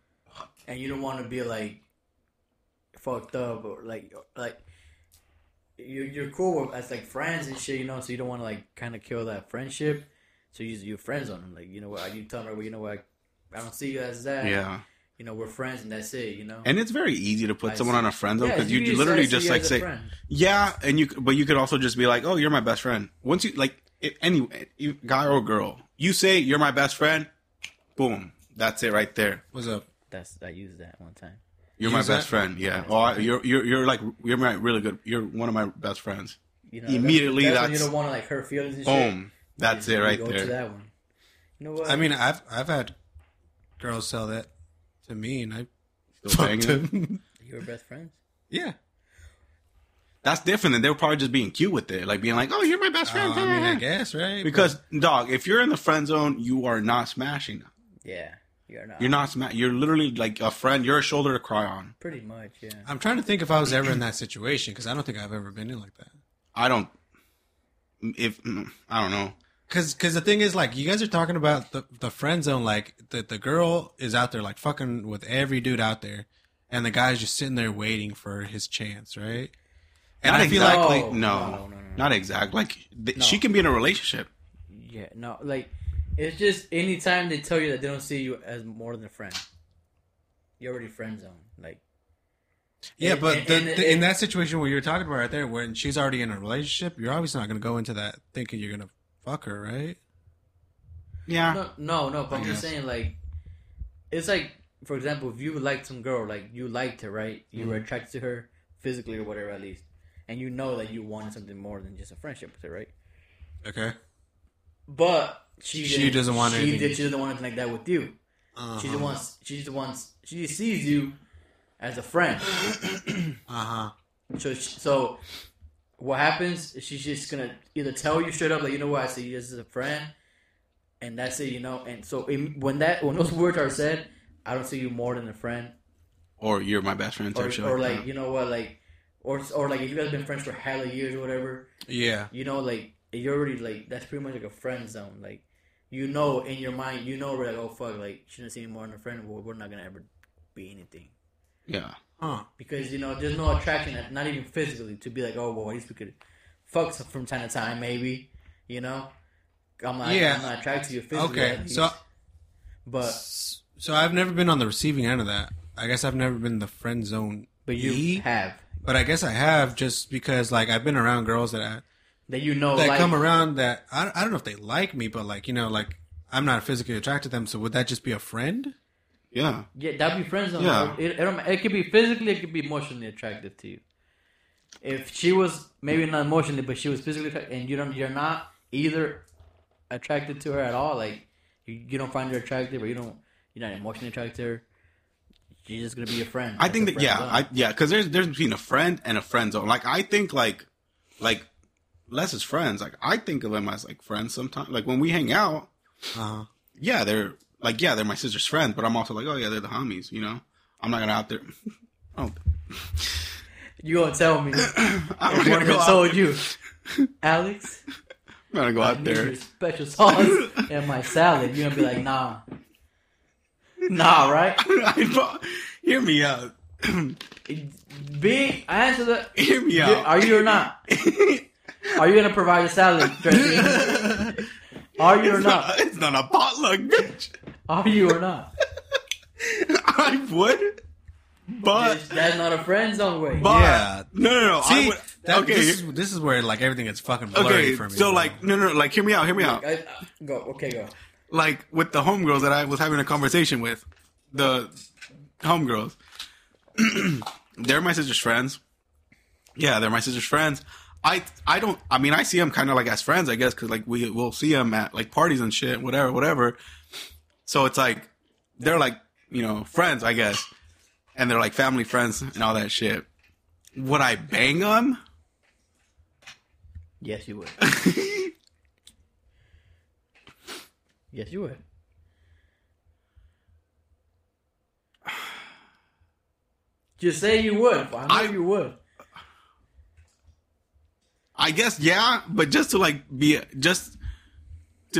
And you don't want to be like fucked up or like you're cool as like friends and shit, you know. So you don't want to like kind of kill that friendship. So you friends on them, like, you know what? You tell her, well, you know what? I don't see you as that. Yeah. You know, we're friends and that's it, you know? And it's very easy to put someone on a friend zone because you literally just like say, yeah, and you could also just be like, oh, you're my best friend. Once you, like, anyway, guy or girl, you say you're my best friend, boom, that's it right there. What's up? I used that one time. You're my best friend, yeah. Oh, you're like, you're my really good, you're one of my best friends. You know, immediately that's you don't want to like hurt feelings and shit. Boom, that's it right there. That one. You know what? I mean, I've had girls tell that to me, and I still banging him. You were best friends? Yeah. That's different than they were probably just being cute with it. Like being like, oh, you're my best friend. I mean, I guess, right? Because, dog, if you're in the friend zone, you are not smashing them. Yeah, you're not. You're not smashing. You're literally like a friend. You're a shoulder to cry on. Pretty much, yeah. I'm trying to think if I was ever in that situation, because I don't think I've ever been in like that. I don't know. Because the thing is, like, you guys are talking about the friend zone, like, the girl is out there, like, fucking with every dude out there, and the guy's just sitting there waiting for his chance, right? And I feel like, no, not exact. Like, she can be in a relationship. Yeah, no, like, it's just any time they tell you that they don't see you as more than a friend, you're already friend zone, like. Yeah, but in that situation where you're talking about right there, when she's already in a relationship, you're obviously not going to go into that thinking you're going to fuck her, right? Yeah. No, but I'm just saying, like, it's like, for example, if you liked some girl, like, you liked her, right? You were attracted to her, physically or whatever, at least. And you know that you wanted something more than just a friendship with her, right? Okay. But she doesn't want anything like that with you. Uh-huh. She sees you as a friend. Uh-huh. So what happens is she's just going to either tell you straight up, like, you know what, I see you as a friend, and that's it, you know. And so when those words are said, I don't see you more than a friend. Or you're my best friend. Or like, you know what, like, or like if you guys have been friends for hella years or whatever. Yeah. You know, like, you're already, like, that's pretty much like a friend zone. Like, you know, in your mind, you know, we're like, oh, fuck, like, she doesn't see me more than a friend. We're not going to ever be anything. Yeah. Huh. Because, you know, there's no attraction, not even physically, to be like, oh, well, at least we could fuck from time to time, maybe, you know? I'm not attracted to you physically. Okay, so I've never been on the receiving end of that. I guess I've never been in the friend zone. But you have. But I guess I have, just because, like, I've been around girls that come around that, I don't know if they like me, but, like, you know, like, I'm not physically attracted to them, so would that just be a friend? Yeah. Yeah, that'd be friends zone. Yeah. It could be physically, it could be emotionally attractive to you. If she was maybe not emotionally, but she was physically attractive, and you're not either attracted to her at all. Like you don't find her attractive, or you're not emotionally attracted to her. She's just gonna be a friend. I think that because there's a difference between a friend and a friend zone. Like I think like Les is friends. Like I think of them as like friends sometimes. Like when we hang out, they're. Like, yeah, they're my sister's friend, but I'm also like, oh, yeah, they're the homies, you know? I'm not going to out there. Oh. You going to tell me. I'm going to told you. Alex, I'm going to go out there. Your special sauce and my salad. You're going to be like, nah. Nah, right? Hear me out. B, answer that. Hear me out. Are you or not? Are you going to provide a salad dressing? Are you or not? It's not a potluck, bitch. Are you or not? I would, but that's not a friend zone way. But, yeah, no. See, I would, this is where like everything gets fucking blurry for me. So bro. Like, no, like hear me out. Go. Like with the homegirls that I was having a conversation with, the homegirls, they're my sister's friends. Yeah, they're my sister's friends. I don't, I mean, I see them kind of like as friends, I guess, because like we'll see them at like parties and shit, whatever. So it's like, they're like, you know, friends, I guess. and they're like family, friends, and all that shit, would I bang them? Yes, you would. Yes, you would. Just say you would. I know you would. I guess, yeah, but just to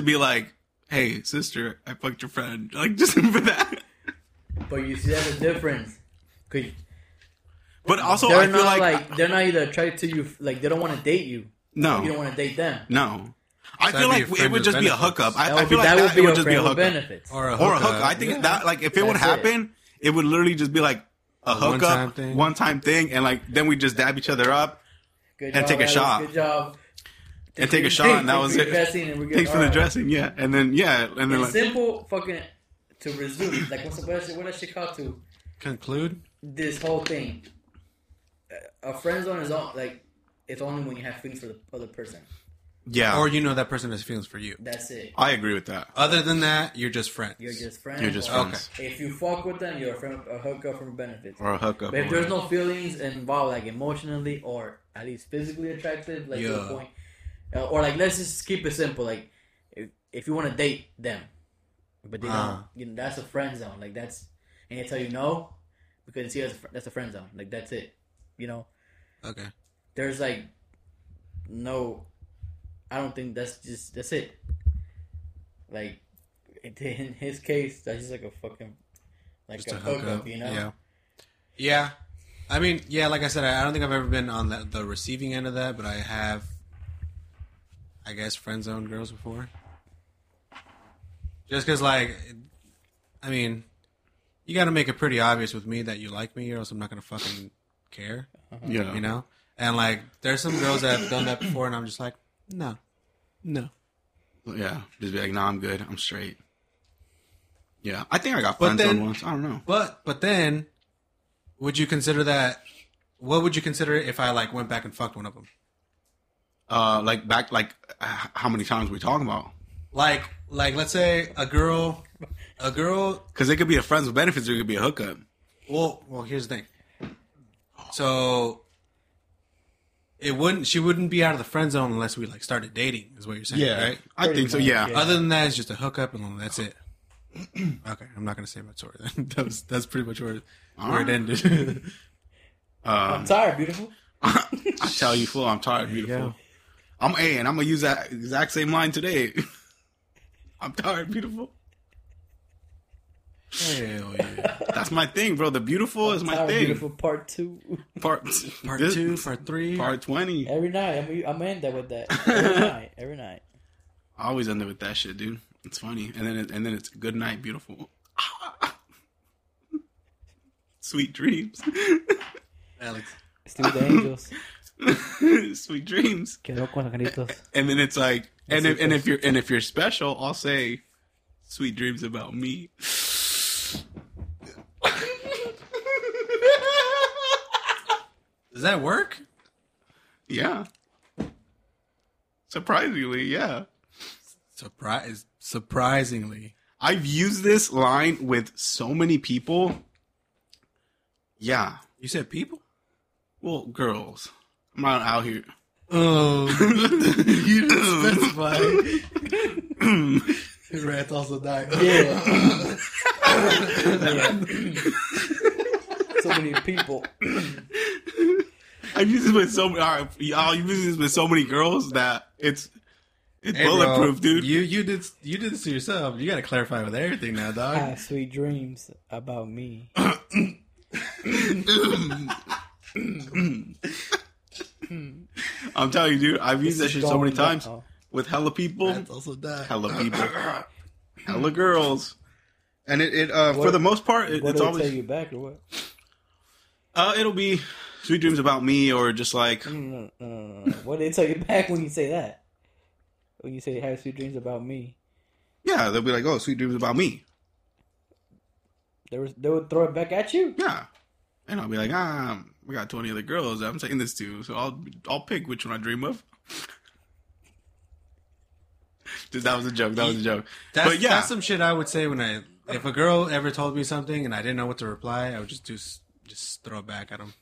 be like, hey, sister, I fucked your friend. Like, just for that. But you see that's a difference. But also, I feel like they're not either attracted to you. Like, they don't want to date you. No. You don't want to date them. No. I feel like it would just be a hookup. I feel like that would just be a hookup. Or a hookup. I think that, like, if it would happen, it would literally just be like a hookup, one-time thing, and like then we just dab each other up and take a shot. Good job. And take a shot, and that was it. Thanks for the dressing, yeah. And then, yeah. And then, like, simple fucking to resume. Like, what that shit called to conclude? This whole thing. A friend zone is all, like, it's only when you have feelings for the other person. Yeah. Or you know that person has feelings for you. That's it. I agree with that. Other than that, you're just friends. You're just friends. Okay. If you fuck with them, you're a friend, a hookup from benefits. Or a hookup. But if there's no feelings involved, like emotionally or at least physically attractive, like to the point. Or like, let's just keep it simple. Like, if you want to date them, but they don't, you know, that's a friend zone. Like that's, and they tell you no because it's here. That's a friend zone. Like that's it. You know. Okay. There's like, no, I don't think that's it. Like, in his case, that's just like a fucking, like just a hookup, you know. Yeah. Yeah. I mean, yeah. Like I said, I don't think I've ever been on the receiving end of that, but I have. I guess friend-zoned girls before. Just because, like, I mean, you got to make it pretty obvious with me that you like me or else I'm not going to fucking care. Yeah. You know? And, like, there's some girls that have done that before and I'm just like, no. No. Yeah. Just be like, no, I'm good. I'm straight. Yeah. I think I got friend-zoned once. I don't know. But then, would you consider that, what would you consider it if I, like, went back and fucked one of them? How many times are we talking about? Like, let's say a girl, because it could be a friends with benefits, or it could be a hookup. Well, here's the thing. So she wouldn't be out of the friend zone unless we like started dating, is what you're saying, yeah, right? I think so. Yeah. Yeah. Other than that, it's just a hookup, and that's it. Okay, I'm not gonna say much more. That's pretty much where it ended. I'm tired, beautiful. I tell you, fool, I'm tired, beautiful. And I'm going to use that exact same line today. I'm tired, beautiful. Hell yeah. That's my thing, bro. The beautiful is my thing. Beautiful part 2. Part 2, part 3. Part 20. Every night. I'm going to end that with that. Every night. I always end it with that shit, dude. It's funny. And then it's good night, beautiful. Sweet dreams. Alex. Still the angels. Sweet dreams. And then it's like, and if you're special, I'll say, sweet dreams about me. Does that work? Yeah. Surprisingly, yeah. Surprisingly, I've used this line with so many people. Yeah, you said people. Well, girls. I'm not out here. Oh. You didn't specify. The rats also die. Yeah. So many people. I've used this with so many. All right, y'all, you've used this with so many girls that it's bulletproof, bro, dude. You did this to yourself. You got to clarify with everything now, dog. I have sweet dreams about me. I'm telling you, dude, I've used that shit so many times with hella people. That's also that. Hella people. Hella girls. And for the most part, it's always take you back or what? It'll be sweet dreams about me or just like no. What did it tell you back when you say that? When you say have sweet dreams about me. Yeah, they'll be like, oh, sweet dreams about me. They would throw it back at you? Yeah. And I'll be like, we got 20 other girls that I'm saying this to, so I'll pick which one I dream of. That was a joke. But yeah, that's some shit I would say when I If a girl ever told me something and I didn't know what to reply, I would just throw it back at them.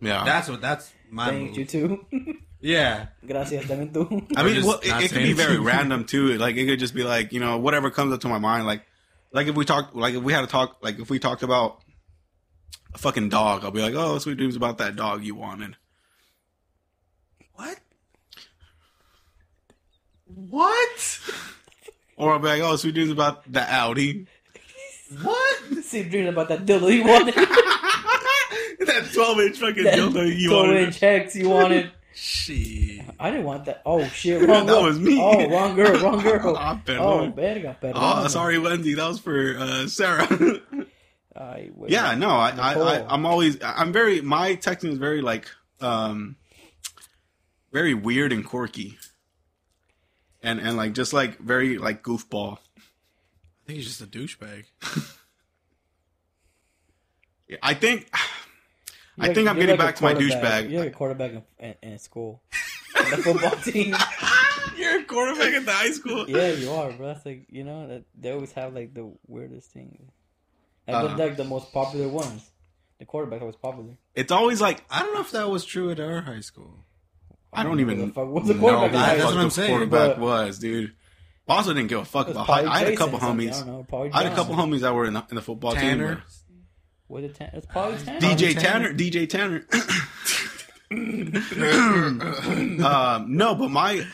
Yeah, that's my move. You too. Yeah. Gracias, también tú. I mean, well, it could be very random too. Like it could just be like, you know, whatever comes up to my mind. Like if we talked about a fucking dog, I'll be like, oh, sweet dreams about that dog you wanted. What? Or I'll be like, oh, sweet dreams about the Audi. What? Sweet dreams about that dildo you wanted. That 12-inch fucking dildo you wanted. 12-inch hex you wanted. Shit. I didn't want that. Oh, shit. Wrong that girl. Was me. Oh, wrong girl. Oh, verga. Oh, sorry, Wendy. That was for Sarah. Yeah, no. I'm my texting is very, like, very weird and quirky. And like, just, like, very, like, goofball. I think he's just a douchebag. I think I'm getting like back to my douchebag. You're like a quarterback in school. The football team. You're a quarterback at the high school. Yeah, you are, bro. That's like, you know, they always have, like, the weirdest thing. Like, the most popular ones. The quarterback was popular. It's always like, I don't know if that was true at our high school. I don't even know who the fuck was the quarterback. That's what I'm saying. Quarterback was, dude. Also didn't give a fuck about. I had a couple homies. I had a couple homies that were in the football team. What a Tanner! It's probably Tanner. DJ Tanner. No, but my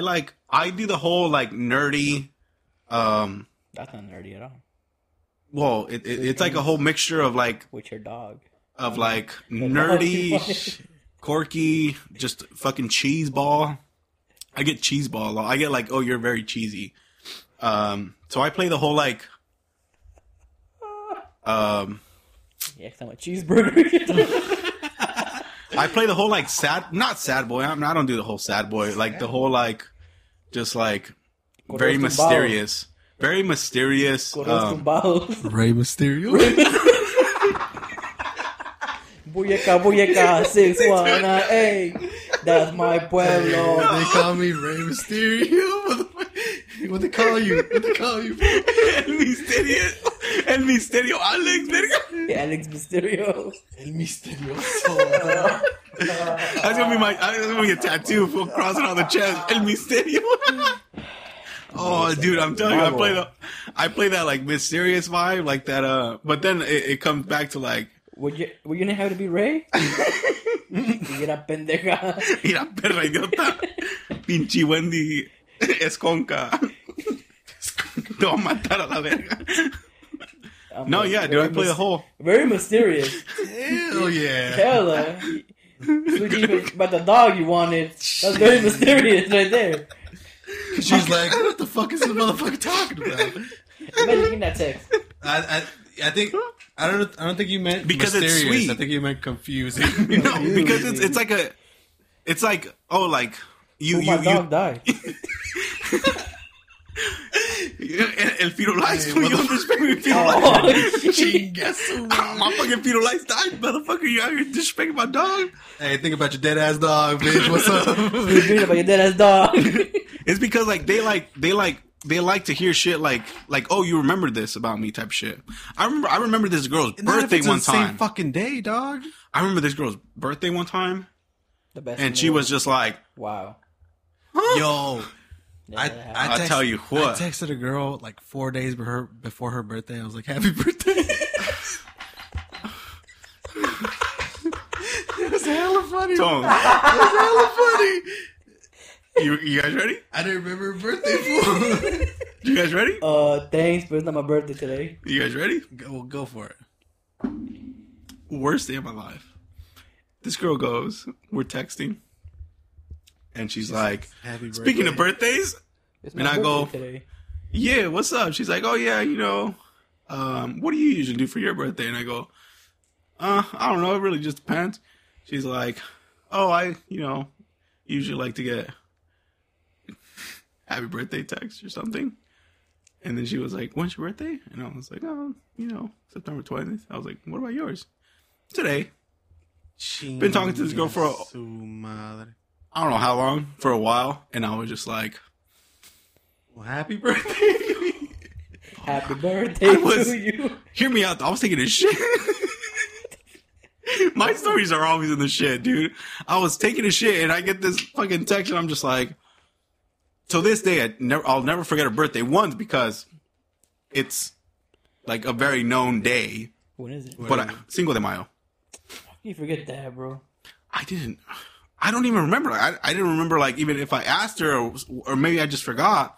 like I do the whole like nerdy. That's not nerdy at all. Well, it's like a whole mixture of like with your dog of like nerdy, quirky, just fucking cheese ball. I get cheese ball a lot. I get like, oh, you're very cheesy. So I play the whole like. Yeah, because I'm a cheeseburger. I play the whole, like, not sad boy. I don't do the whole sad boy. Like, the whole, like, just, like, very mysterious. Very mysterious. Rey Mysterio. Boyeca, 618. That's my pueblo. They call me Rey Mysterio. What they call you? El Mysterio. El Mysterio, Alex, nigga. Yeah, Alex Mysterio. El Misterioso. That's gonna be a tattoo for crossing on the chest. El Mysterio. Oh, dude, I'm telling you, I play that like mysterious vibe, like that. But then it comes back to like. Were you gonna have to be Rey? Mira pendeja. Mira perra idiota. Pinche Wendy esconca. Te va a matar a la verga. No, yeah, dude, I play the whole... Very mysterious. Hell yeah. Hella. But the dog you wanted, that's very mysterious right there. She's like, what the fuck is this motherfucker talking about? Imagine getting that text. I think... I don't think you meant because mysterious. It's sweet. I think you meant confusing. No, because it's like a... It's like, oh, like... my dog died. El Firulais, you disrespect me, Firulais. My fucking Firulais died, motherfucker. You out here disrespecting my dog? Hey, think about your dead ass dog, bitch. What's up? Think about your dead ass dog. It's because like they like to hear shit like oh, you remember this about me type shit. I remember this girl's birthday one time. The same fucking day, dog. I remember this girl's birthday one time. The best. And she was just like, wow, huh? Yo. Yeah, I tell you what. I texted a girl like 4 days before her birthday. I was like, happy birthday. It was hella funny. Tom. It was hella funny. You guys ready? I didn't remember her birthday for. You guys ready? Thanks, but it's not my birthday today. You guys ready? Go for it. Worst day of my life. This girl goes, we're texting. And she's like, speaking of birthdays, and I go, today. Yeah, what's up? She's like, oh, yeah, you know, what do you usually do for your birthday? And I go, I don't know. It really just depends. She's like, oh, I, you know, usually like to get happy birthday text or something. And then she was like, when's your birthday? And I was like, oh, you know, September 20th. I was like, what about yours? Today. Been talking to this girl for I don't know how long, for a while, and I was just like, well, happy birthday. Happy birthday to you. Hear me out, though. I was taking a shit. My stories are always in the shit, dude. I was taking a shit, and I get this fucking text, and I'm just like, to this day, I'll never forget a birthday. Once, because it's like a very known day. What is it? But Cinco de Mayo. You forget that, bro. I didn't. I don't even remember. I didn't remember, like, even if I asked her, or maybe I just forgot.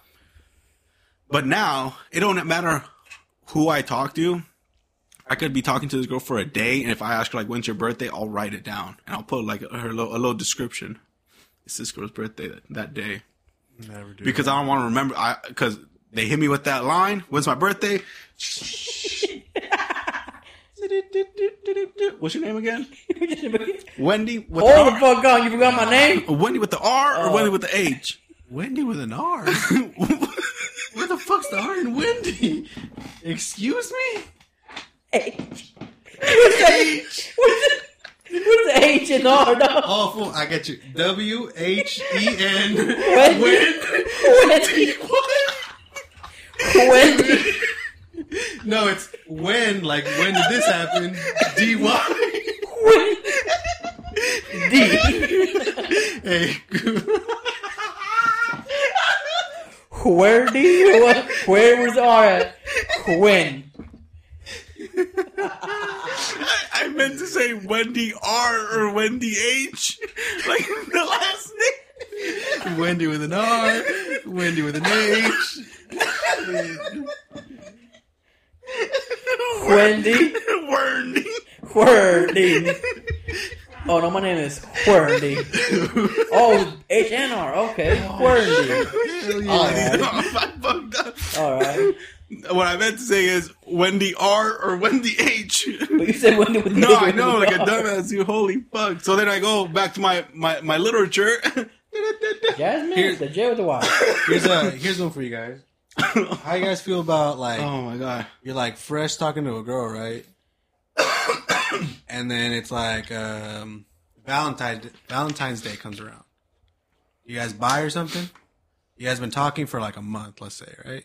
But now, it don't matter who I talk to. I could be talking to this girl for a day, and if I ask her, like, when's your birthday, I'll write it down. And I'll put, like, a little description. It's this girl's birthday that day. Never do. Because I don't want to remember. Because they hit me with that line, when's my birthday? What's your name again? Wendy with the R. Oh, fuck God, you forgot my name? Wendy with the R or Wendy with the H? Wendy with an R? Where the fuck's the R in Wendy? Excuse me? H. What's the H and R, dog? Awful. I got you. W-H-E-N. Wendy. What? Wendy. No, it's when, like, when did this happen? D-Y. When? D. Hey. Where do you? Where was R at? When? I meant to say Wendy R or Wendy H. Like the last name. Wendy with an R. Wendy with an H. Wendy. Wendy. Wendy. Oh, no, my name is Wendy. Oh, H and R. Okay. Wendy. Yeah. I fucked up. All right. What I meant to say is Wendy R or Wendy H. But you said Wendy with no, I know, like a dumbass. You holy fuck. So then I go back to my literature. Jasmine, here's the J with the Y. Here's one for you guys. How you guys feel about, like, oh my god, you're like fresh talking to a girl, right? And then it's like Valentine's Day comes around. You guys buy or something? You guys been talking for like a month, let's say, right?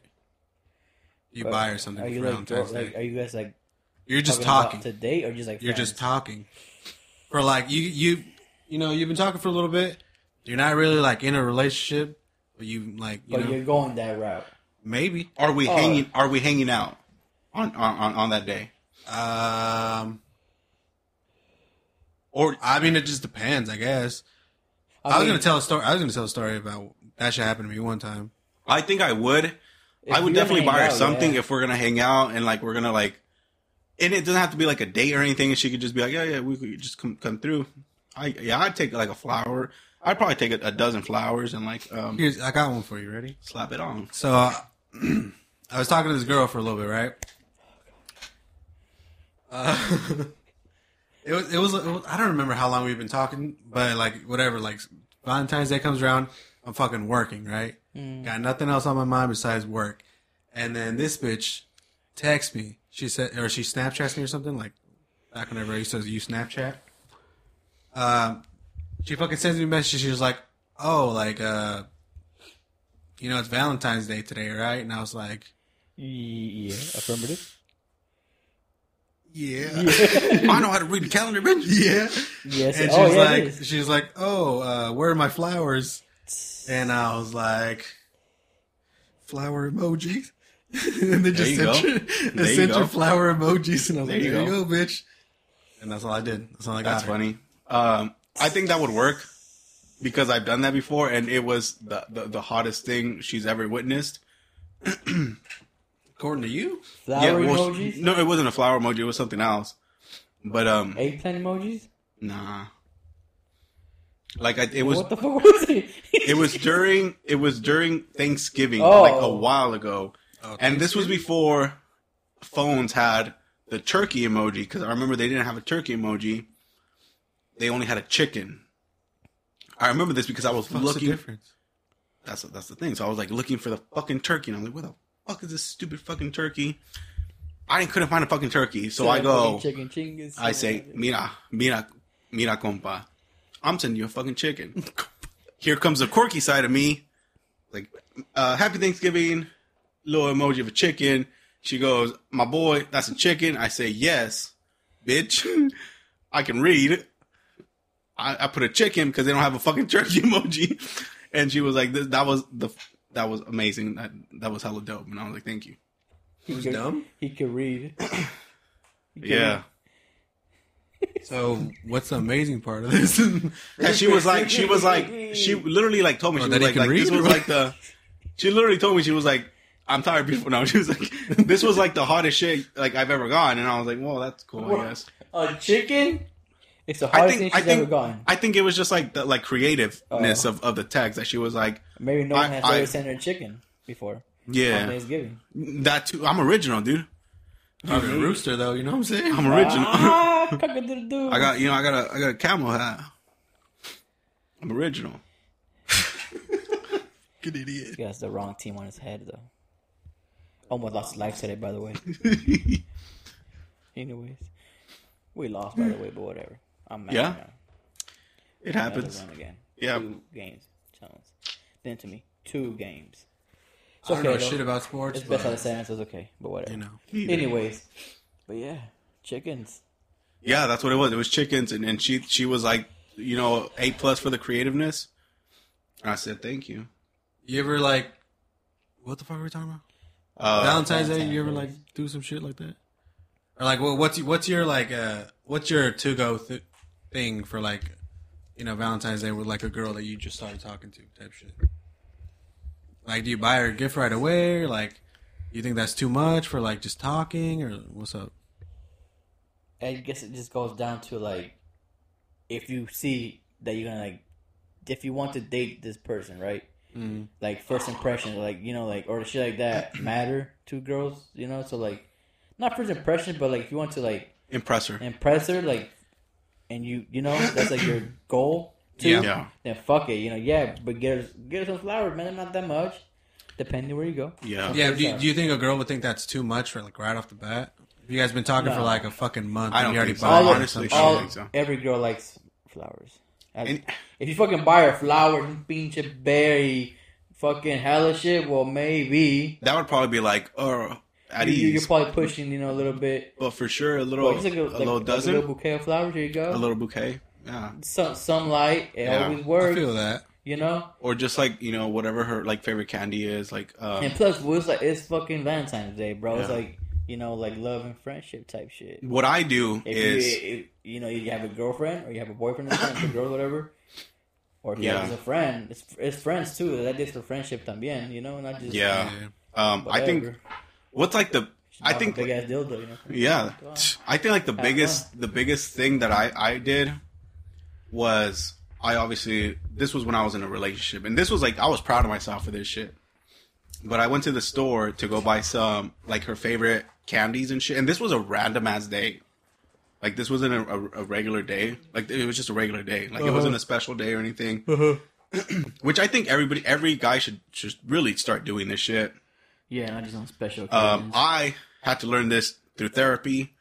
You buy or something for Valentine's Day. Like, are you guys like you're just talking to date, or just like you're friends? Just talking for like you know you've been talking for a little bit. You're not really like in a relationship, but you like you know, you're going that route. Maybe hanging? Are we hanging out on that day? Or I mean, it just depends, I guess. I was gonna tell a story about that shit happened to me one time. I think I would. I would definitely buy her something if we're gonna hang out and like we're gonna like. And it doesn't have to be like a date or anything. She could just be like, yeah, we could just come through. I'd take like a flower. I'd probably take a dozen flowers and like. I got one for you. Ready? Slap it on. So I was talking to this girl for a little bit, right? It was. I don't remember how long we've been talking, but like whatever. Like Valentine's Day comes around, I'm fucking working, right? Mm. Got nothing else on my mind besides work. And then this bitch texts me. She said, or she Snapchats me or something. Like back whenever I used to use Snapchat. She fucking sends me a message. She was like, oh, like, you know, it's Valentine's Day today, right? And I was like... Yeah, affirmative. Yeah. I know how to read the calendar, bitch. Yeah. Yes. And she was like, oh, where are my flowers? And I was like, flower emojis. And they just sent her flower emojis. And I was like, there you go, bitch. And that's all I did. That's all I got. That's funny. I think that would work because I've done that before, and it was the hottest thing she's ever witnessed. According to you? Flower emojis? No, it wasn't a flower emoji. It was something else. But eggplant emojis? Nah. Like it was. What the fuck was it? It was during Thanksgiving, like a while ago, and this was before phones had the turkey emoji. Because I remember they didn't have a turkey emoji. They only had a chicken. I remember this because I was looking. The difference? That's the thing. So I was like looking for the fucking turkey, and I'm like, "Where the fuck is this stupid fucking turkey?" I couldn't find a fucking turkey, so I go. Chicken, I say, "Mira, compa, I'm sending you a fucking chicken." Here comes the quirky side of me, like, "Happy Thanksgiving," little emoji of a chicken. She goes, my boy, that's a chicken. I say, yes, bitch. I can read. I put a chicken because they don't have a fucking turkey emoji. And she was like, that was amazing. That was hella dope. And I was like, thank you. He was dumb? He could read. Yeah. So what's the amazing part of this? And she literally told me, she was like, I'm tired before now. She was like, this was like the hardest shit like I've ever gone. And I was like, well, that's cool, I guess. A chicken? It's the hardest thing she's ever gone. I think it was just like the creativeness of the text that she was like. Maybe no one has ever sent her a chicken before. Yeah. On Thanksgiving. That too. I'm original, dude. I'm a rooster, though. You know what I'm saying? I'm original. I got a camel hat. I'm original. Good idiot. He has the wrong team on his head, though. Almost lost his life today, by the way. Anyways, we lost, by the way, but whatever. I'm mad. Yeah, now. It happens. Run again. Yeah, 2 games challenge. Then to me, 2 games. It's okay, I don't know shit about sports. It's best out of science. It's okay, but whatever. You know. Anyways, but yeah, chickens. Yeah, that's what it was. It was chickens, and she was like, you know, A+ for the creativeness. And I said, thank you. You ever like, what the fuck are we talking about? Valentine's Day. You ever like do some shit like that? Or like, what's your to-go thing for like, you know, Valentine's Day with like a girl that you just started talking to type shit? Like, do you buy her a gift right away? Or, like, you think that's too much for, like, just talking? Or what's up? I guess it just goes down to, like, if you see that you're going to, like, if you want to date this person, right? Mm-hmm. Like, first impression, like, you know, like, or shit like that matter to girls, you know? So, like, not first impression, but, like, if you want to, like... Impress her, like, and you know, that's, like, your goal. Yeah. Then fuck it, you know. Yeah, but get her some flowers, man. Not that much, depending where you go. Yeah, yeah. Do you think a girl would think that's too much for like right off the bat? You guys been talking for like a fucking month. I don't think so. Honestly, every girl likes flowers. If you fucking buy her flowers, pinche berry, fucking hella shit, well maybe that would probably be like, at ease. You're probably pushing, you know, a little bit. But for sure, a little dozen, a little bouquet of flowers. Here you go, a little bouquet. Yeah. Sunlight, it always works. I feel that. You know? Or just like, you know, whatever her like favorite candy is, like and plus it's fucking Valentine's Day, bro. Yeah. It's like, you know, like love and friendship type shit. What I do is you know, you have a girlfriend or you have a boyfriend or a girl, whatever. Or if you have a friend, it's friends too. That is the friendship también, you know, not just I think what's like the I think big ass dildo, you know? Yeah. I think like the biggest thing that I did was this was when I was in a relationship, and this was like I was proud of myself for this shit, but I went to the store to go buy some like her favorite candies and shit, and this was a random ass day. Like this wasn't a regular day, like it was just a regular day, like it wasn't a special day or anything. Which I think every guy should just really start doing this shit. Yeah, not just on special occasions. I had to learn this through therapy,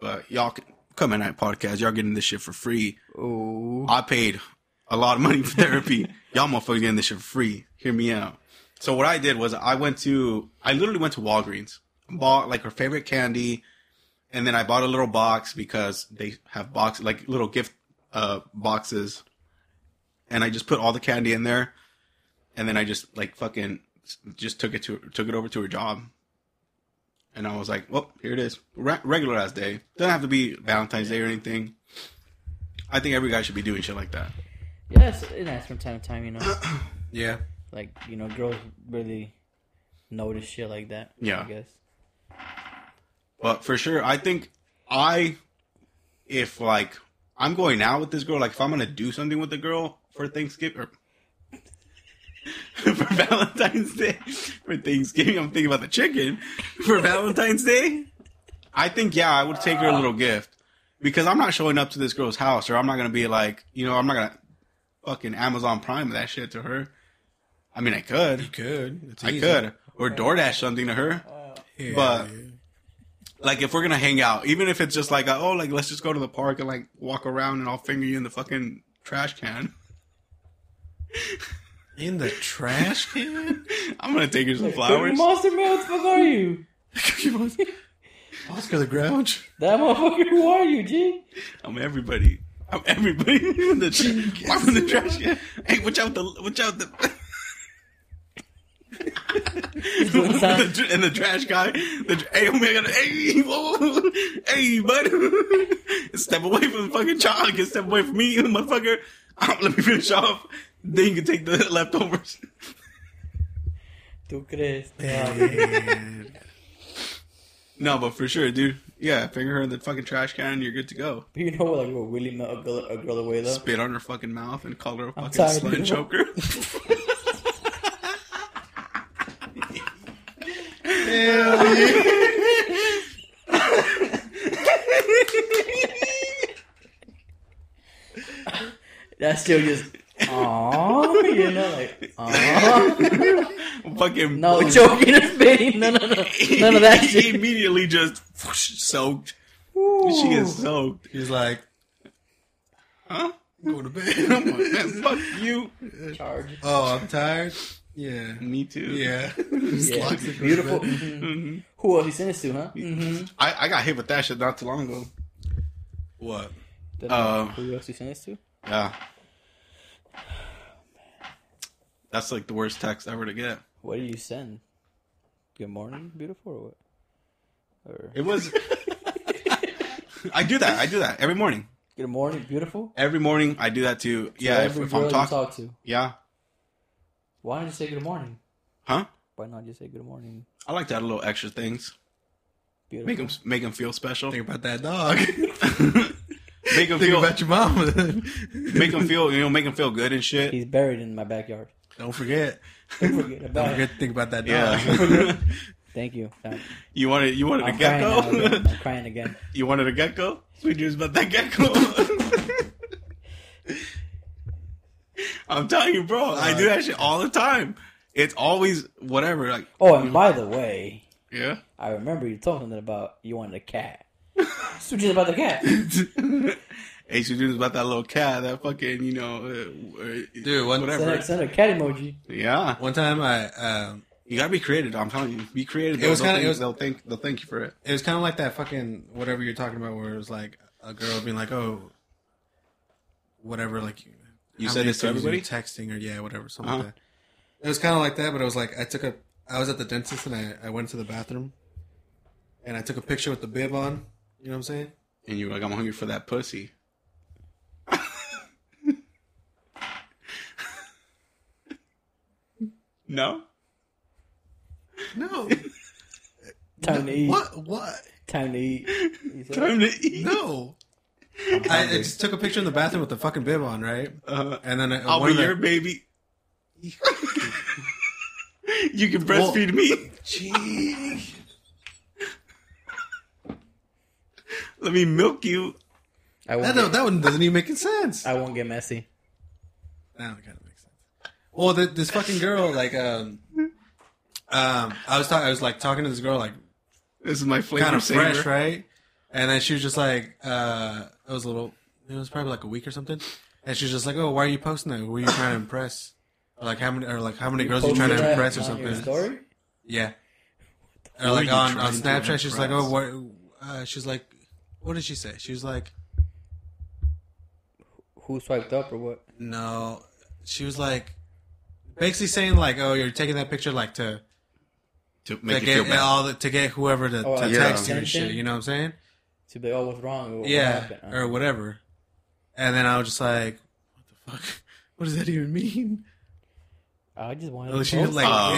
but y'all can Come at Night Podcast. Y'all getting this shit for free. Ooh. I paid a lot of money for therapy. Y'all motherfuckers getting this shit for free. Hear me out. So what I did was I literally went to Walgreens, bought like her favorite candy, and then I bought a little box because they have boxes, like little gift boxes. And I just put all the candy in there, and then I just like fucking just took it over to her job. And I was like, well, here it is. Regular ass day. Doesn't have to be Valentine's Day or anything. I think every guy should be doing shit like that. Yeah, it's nice from time to time, you know. Yeah. Like, you know, girls really notice shit like that. Yeah. I guess. But for sure, I think if like I'm going out with this girl, like if I'm going to do something with the girl for Thanksgiving or for Valentine's Day, for Thanksgiving, I'm thinking about the chicken. For Valentine's Day, I think, I would take her a little gift. Because I'm not showing up to this girl's house, or I'm not going to be like, you know, I'm not going to fucking Amazon Prime that shit to her. I mean, I could. You could. I could. Or DoorDash something to her. Yeah. But, like, if we're going to hang out, even if it's just like, like, let's just go to the park and, like, walk around and I'll finger you in the fucking trash can. In the trash can? I'm going to take her some flowers. What monster motherfucker are you? Oscar the Grouch. That motherfucker, who are you, G? I'm everybody. I'm everybody. In the I'm in the trash can. Hey, watch out the and the trash guy. Hey, oh my God. Hey, whoa. Hey, bud. Step away from the fucking child. Step away from me, motherfucker. Let me finish off. Then you can take the leftovers. ¿Tú crees? No, but for sure, dude. Yeah, finger her in the fucking trash can and you're good to go. But you know what? Like, we'll really melt a girl away, though. Spit on her fucking mouth and call her a fucking slut and choker. Hell yeah. That's still just... Aww, you know, like, aww. Fucking no, choking or spitting, no, none of that shit. Immediately just soaked. Ooh. She gets soaked. She's like, huh? Go to bed. I'm like, man, fuck you. Charge. Oh, I'm tired. Yeah, me too. Yeah, yeah. Beautiful. Mm-hmm. Mm-hmm. Who else you sent us to, huh? Mm-hmm. I got hit with that shit not too long ago. What? Who else you sent us to? Yeah. That's like the worst text ever to get. What do you send? Good morning, beautiful, or what? Or... It was. I do that every morning. Good morning, beautiful. Every morning I do that too. To yeah, if I'm talking. Yeah. Why not just say good morning? Huh? Why not just say good morning? I like to add little extra things. Beautiful. Make them feel special. Think about that dog. Make them feel about your mama. Make them feel, make them feel good and shit. He's buried in my backyard. Don't forget to think about that dog. Yeah. Thank you. You wanted a gecko? I'm crying again. You wanted a gecko? Sweet dreams about that gecko. I'm telling you, bro. I do that shit all the time. It's always whatever. Like, oh, and by the way, yeah, I remember you talking about you wanted a cat. Sweet dreams about the cat. Hey, she was about that little cat, that fucking, dude, whatever. Send a cat emoji. Yeah. One time I, you gotta be creative. I'm telling you, be creative. It was kind of, they'll thank you for it. It was kind of like that fucking whatever you're talking about, where it was like a girl being like, oh, whatever, like you said this to everybody, texting or yeah, whatever, something like that. It was kind of like that, but it was like I was at the dentist and I went to the bathroom, and I took a picture with the bib on. You know what I'm saying? And you were like, I'm hungry for that pussy. No. Time to eat. What? Time to eat. Time to eat. No. I just took a picture in the bathroom with the fucking bib on, right? And then I'll be your baby. You can breastfeed me. Gee. Let me milk you. That one doesn't even make sense. I won't get messy. That one kind of makes sense. Well, this fucking girl, like, I was talking to this girl, like, this is my flavor, kind of fresh, saver. Right? And then she was just like, it was probably like a week or something. And she was just like, oh, why are you posting that? Who are you trying to impress? Or like how many girls are you trying to impress or something? Story? Yeah. Or like on Snapchat, she's like, oh, what? She's like, what did she say? She was like, who swiped up or what? No, she was like, basically saying like, oh, you're taking that picture like to make to you get feel bad. To get whoever to text you and shit. You know what I'm saying? To be what's wrong? What happened? Or whatever. And then I was just like, what the fuck? What does that even mean? I just wanted. Well,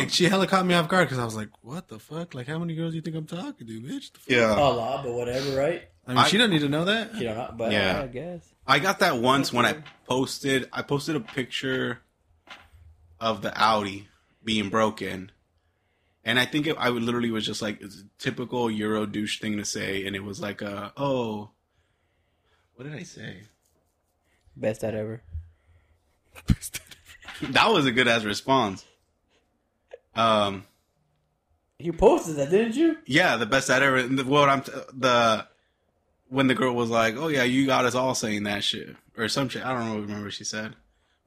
she hella caught me off guard because I was like, "What the fuck? Like, how many girls do you think I'm talking to, bitch?" Yeah, a lot, but whatever, right? I mean, she don't need to know that. She don't know, but yeah. I guess I got that once when I posted a picture of the Audi being broken, and I think I literally was just like, it's a typical Euro douche thing to say, and it was like, "Oh, what did I say? Best dad ever." Best. That was a good ass response. You posted that, didn't you? Yeah, the best I'd ever. When the girl was like, "Oh yeah, you got us all saying that shit" or some shit. I don't really remember what she said,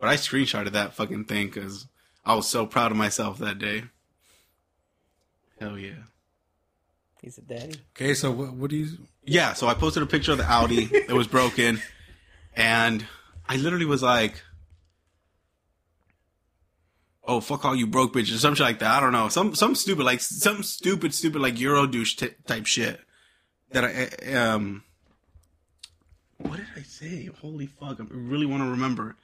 but I screenshotted that fucking thing because I was so proud of myself that day. Hell yeah! He's a daddy. Okay, so what do you... Yeah, so I posted a picture of the Audi that was broken, and I literally was like, oh, fuck all you broke bitches, or some shit like that. I don't know. Some stupid, like Euro douche type shit that I. What did I say? Holy fuck. I really want to remember.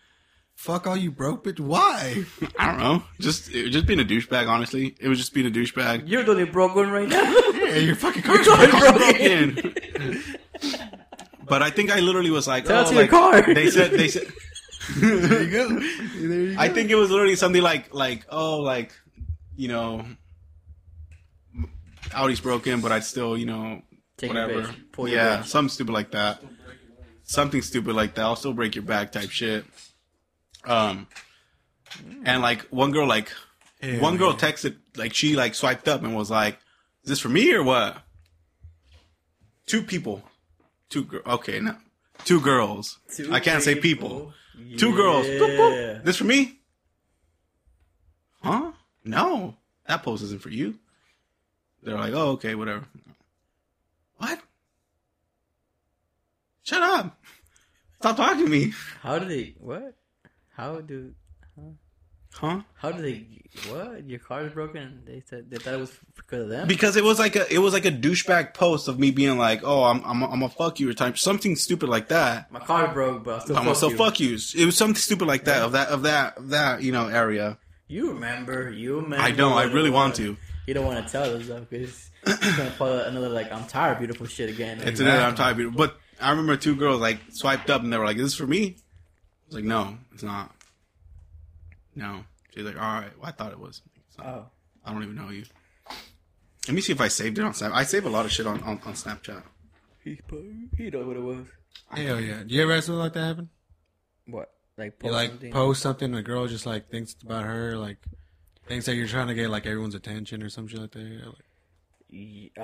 Fuck all you broke bitch. Why? I don't know. Just being a douchebag, honestly. It was just being a douchebag. You're the only broke one right now. Yeah, your fucking car's broken. But I think I literally was like, that's your car. They said there you go. I think it was literally something like, you know, Audi's broken, but I'd still, you know, take whatever. Yeah, something stupid like that. I'll still break your back type shit. And like one girl texted, like she like swiped up and was like, is this for me or what? Two girls. I can't say people. Yeah. Two girls. Boop, boop. This for me? Huh? No. That post isn't for you. They're like, oh, okay, whatever. What? Shut up. Stop talking to me. How do they? Your car is broken. And they thought it was because of them. Because it was like a douchebag post of me being like, "Oh, I'm a fuck you" or type something stupid like that. My car broke, but I'm still fuck you. It was something stupid like that, yeah. of that you know area. You remember? I don't. I really want to. You don't want to tell us though, because it's gonna follow another like I'm tired of beautiful shit again. It's another I'm tired of beautiful. But I remember two girls like swiped up and they were like, "Is this for me?" I was like, "No, it's not." No. She's like, all right. Well, I thought it was. So, oh. I don't even know you. Let me see if I saved it on Snapchat. I save a lot of shit on Snapchat. He knows what it was. Hell yeah. Do you ever have something like that happen? What? Like post something? Post something and a girl just like thinks about her, like thinks that you're trying to get like everyone's attention or some shit like that? Like,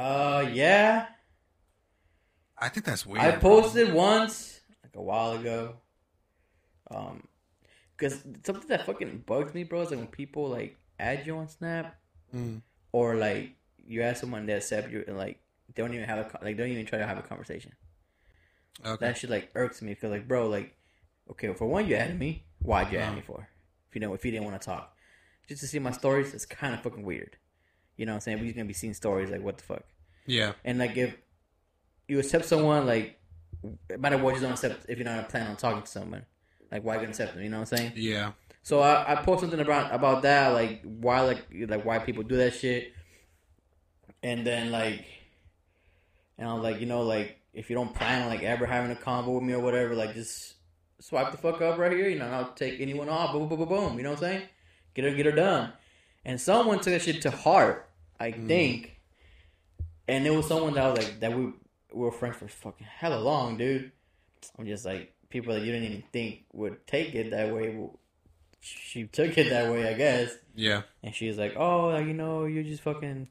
yeah. I think that's weird. I posted once, like a while ago. Because something that fucking bugs me, bro, is like when people, like, add you on Snap, or, like, you ask someone to accept you, and, like, don't even try to have a conversation. Okay. That shit, like, irks me, because, like, bro, like, okay, well, for one, you added me. Why'd you add me for? If you didn't want to talk. Just to see my stories, it's kind of fucking weird. You know what I'm saying? We're going to be seeing stories, like, what the fuck? Yeah. And, like, if you accept someone, like, no matter what, you don't accept if you're not planning on talking to someone. Like, why you accept them? You know what I'm saying? Yeah. So I post something about that, like why people do that shit, and then and I was like, you know, like if you don't plan on like ever having a convo with me or whatever, like just swipe the fuck up right here, you know, and I'll take anyone off, boom, boom, boom, boom. You know what I'm saying? Get her done. And someone took that shit to heart, I think, and it was someone that was like that we were friends for fucking hella long, dude. I'm just like. People that you didn't even think would take it that way, she took it that way, I guess. Yeah. And she's like, oh, you know, you're just fucking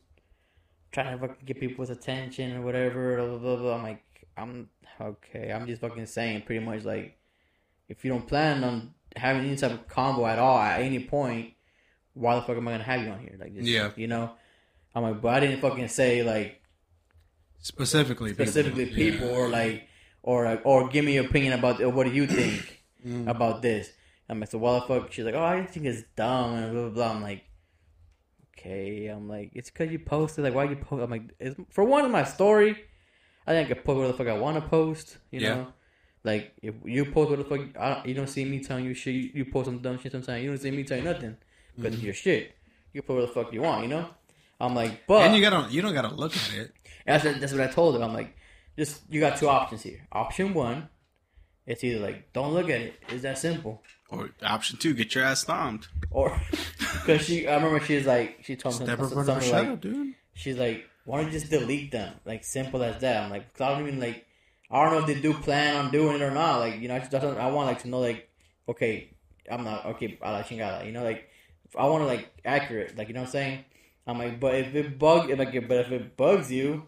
trying to fucking get people's attention or whatever, blah, blah, blah. I'm like, I'm just fucking saying pretty much like, if you don't plan on having any type of combo at all at any point, why the fuck am I going to have you on here? Like, just, yeah. You know? I'm like, but I didn't fucking say like... Specifically people yeah. Or give me your opinion about what do you think about this? I'm like, so why the fuck? She's like, oh, I think it's dumb and blah blah blah. I'm like, okay. I'm like, it's because you posted. Like, why you post? I'm like, it's, for one, my story. I think I can post what the fuck I want to post. You know, like if you post what the fuck, you don't see me telling you shit. You post some dumb shit sometimes. You don't see me telling you nothing because it's your shit. You post what the fuck you want. You know. I'm like, but and you don't gotta look at it. That's what I told her. I'm like. Just, you got two options here. Option one, it's either like, don't look at it. It's that simple. Or option two, get your ass stomped. Or, because I remember she was like, she told me something like, shadow, dude. She's like, why don't you just delete them? Like, simple as that. I'm like, because I don't even like, I don't know if they do plan on doing it or not. Like, you know, I want like to know like, okay, I'm not, okay, I like Chingala. You know, like, I want to like, accurate. Like, you know what I'm saying? I'm like, but if it bugs you,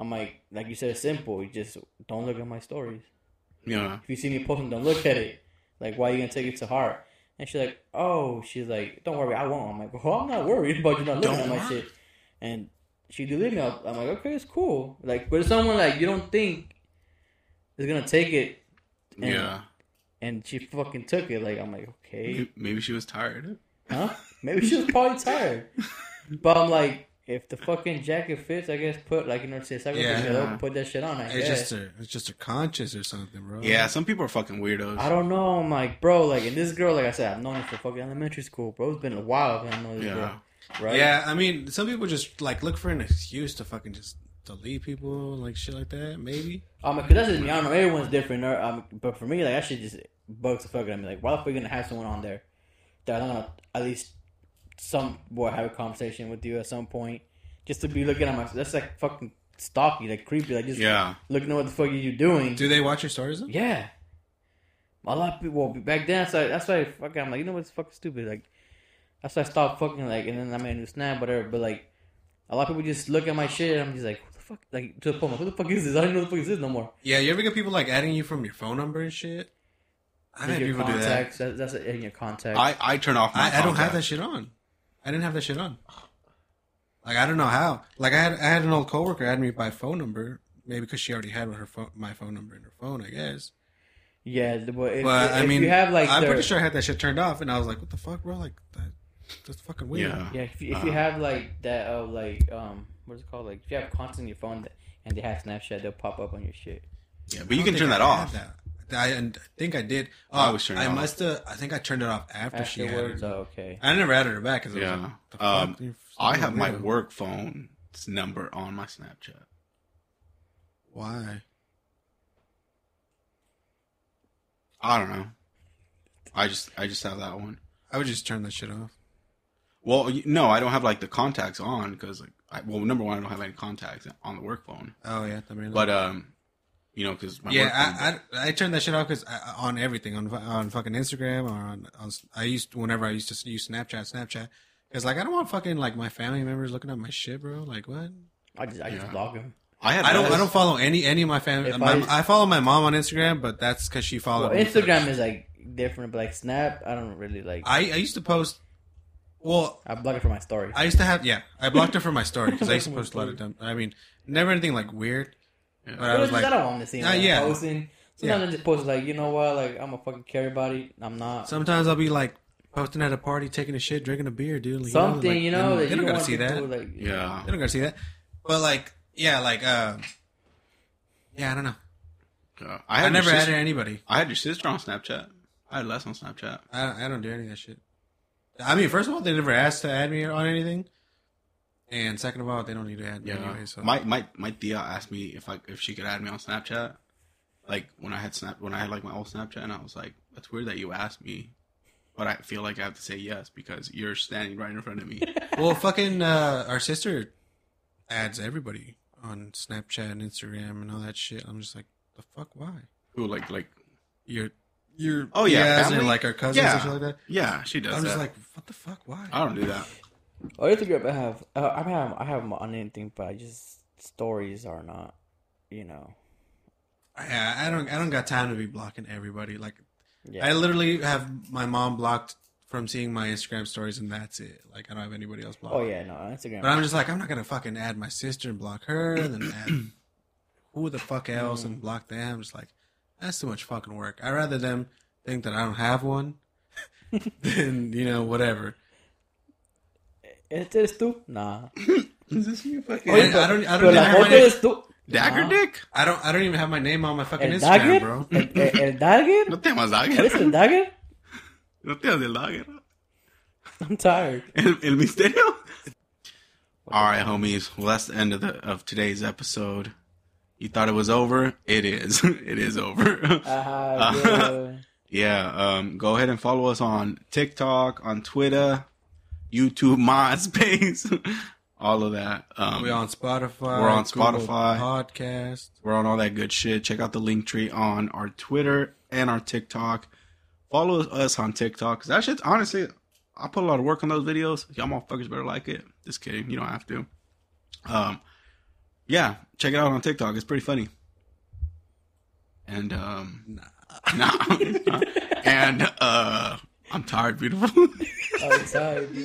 I'm like you said, it's simple. You just don't look at my stories. Yeah. If you see me posting, don't look at it. Like, why are you going to take it to heart? And she's like, oh, don't worry, I won't. I'm like, well, I'm not worried about you not looking at my shit. And she deleted me. I'm like, okay, it's cool. Like, but it's someone like you don't think is gonna take it. And, yeah. And she fucking took it. Like, I'm like, okay. Maybe she was tired. Huh? Maybe she was probably tired. But I'm like, if the fucking jacket fits, I guess put like you know say something. Yeah. Put that shit on. It's just her conscience or something, bro. Yeah. Some people are fucking weirdos. I don't know. I'm like, bro. Like, and this girl, like I said, I've known her for fucking elementary school, bro. It's been a while. I know this girl. Right? Yeah, I mean, some people just like look for an excuse to fucking just delete people, like shit like that. Maybe. Because that's just me. I don't know. Everyone's different, or, but for me, like that shit just bugs the fuck out of me. Like, why the fuck are you gonna have someone on there that I don't know? At least some boy have a conversation with you at some point, just to be looking at my. That's like fucking stalky, like creepy, like just looking at what the fuck are you doing. Do they watch your stories? Though? Yeah, a lot of people. Well, back then, so that's why fucking I'm like, you know what's fucking stupid, like. That's why I stopped fucking, like, and then I made a new snap, whatever, but, like, a lot of people just look at my shit, and I'm just like, who the fuck, like, to the point, like, who the fuck is this? I don't know who the fuck is this no more. Yeah, you ever get people, like, adding you from your phone number and shit? I didn't people contacts, do that. That's in your contacts. I turn off my I don't have that shit on. I didn't have that shit on. Like, I don't know how. Like, I had an old coworker add me by phone number, maybe because she already had my phone number in her phone, I guess. Yeah, but I mean, you have, like, I'm pretty sure I had that shit turned off, and I was like, what the fuck, bro? Like, that's fucking weird. Yeah. If you have like that, like what's it called? Like if you have content on your phone and they have Snapchat, they'll pop up on your shit. Yeah, but you can turn that off. I think I did. Oh, I was turning it off. I think I turned it off after she had it. Oh, okay. I never added her back because like, I have my work phone's number on my Snapchat. Why? I don't know. I just have that one. I would just turn that shit off. Well, no, I don't have, like, the contacts on because, like, number one, I don't have any contacts on the work phone. Oh, yeah. But, you know, because my work phone... Yeah, I turned that shit off because on everything, on fucking Instagram or on whenever I used to use Snapchat, because, like, I don't want fucking, like, my family members looking at my shit, bro. Like, what? I just block them. I don't follow any of my family. I follow my mom on Instagram, but that's because she followed me. Instagram first. Is, like, different, but, like, Snap, I don't really, like... I used to post... Well, I blocked it for my story. I used to have, I blocked it for my story because I used to post a lot of dumb. I mean, never anything like weird. Yeah. But I was like, I don't want to see posting. Sometimes I just post like, you know what, like I'm a fucking care body. I'm not. Sometimes I'll be like posting at a party, taking a shit, drinking a beer, dude. Like, something, you know, like, you know, they don't gotta see that. Do, like, yeah, they don't gotta see that. But like, I don't know. I never added anybody. I had your sister on Snapchat. I had Les on Snapchat. I don't do any of that shit. I mean, first of all, they never asked to add me on anything, and second of all, they don't need to add me anyway. So my tia asked me if she could add me on Snapchat, like when I had like my old Snapchat, and I was like, that's weird that you asked me, but I feel like I have to say yes because you're standing right in front of me. Well, fucking our sister adds everybody on Snapchat and Instagram and all that shit. I'm just like, the fuck, why? Who like you're. Family? Or like our cousins and shit like that. Yeah, she does. I'm just like, what the fuck? Why? I don't do that. Oh, Instagram, I have them on anything, but I just stories are not, you know. Yeah, I don't got time to be blocking everybody. Like, I literally have my mom blocked from seeing my Instagram stories, and that's it. Like, I don't have anybody else blocked. Oh yeah, no on Instagram. But I'm just like, I'm not gonna fucking add my sister and block her, and then add who the fuck else and block them. I'm just like. That's too much fucking work. I'd rather them think that I don't have one than, you know, whatever. ¿Este eres tú? Nah. Is this you fucking... I don't even have my name. Dagger dick? I don't even have my name on my fucking Instagram, dagger? Bro. ¿El dagger? No te llamas dagger. ¿Eres el dagger? No te llamas el dagger. I'm tired. ¿El misterio? All right, homies. Well, that's the end of today's episode. You thought it was over? It is. It is over. Go ahead and follow us on TikTok, on Twitter, YouTube, MySpace, all of that. We're on Spotify. We're on Spotify. Podcast. We're on all that good shit. Check out the link tree on our Twitter and our TikTok. Follow us on TikTok. That shit's honestly, I put a lot of work on those videos. Y'all motherfuckers better like it. Just kidding. You don't have to. Yeah, check it out on TikTok. It's pretty funny. And, I'm tired, beautiful. I'm tired, dude.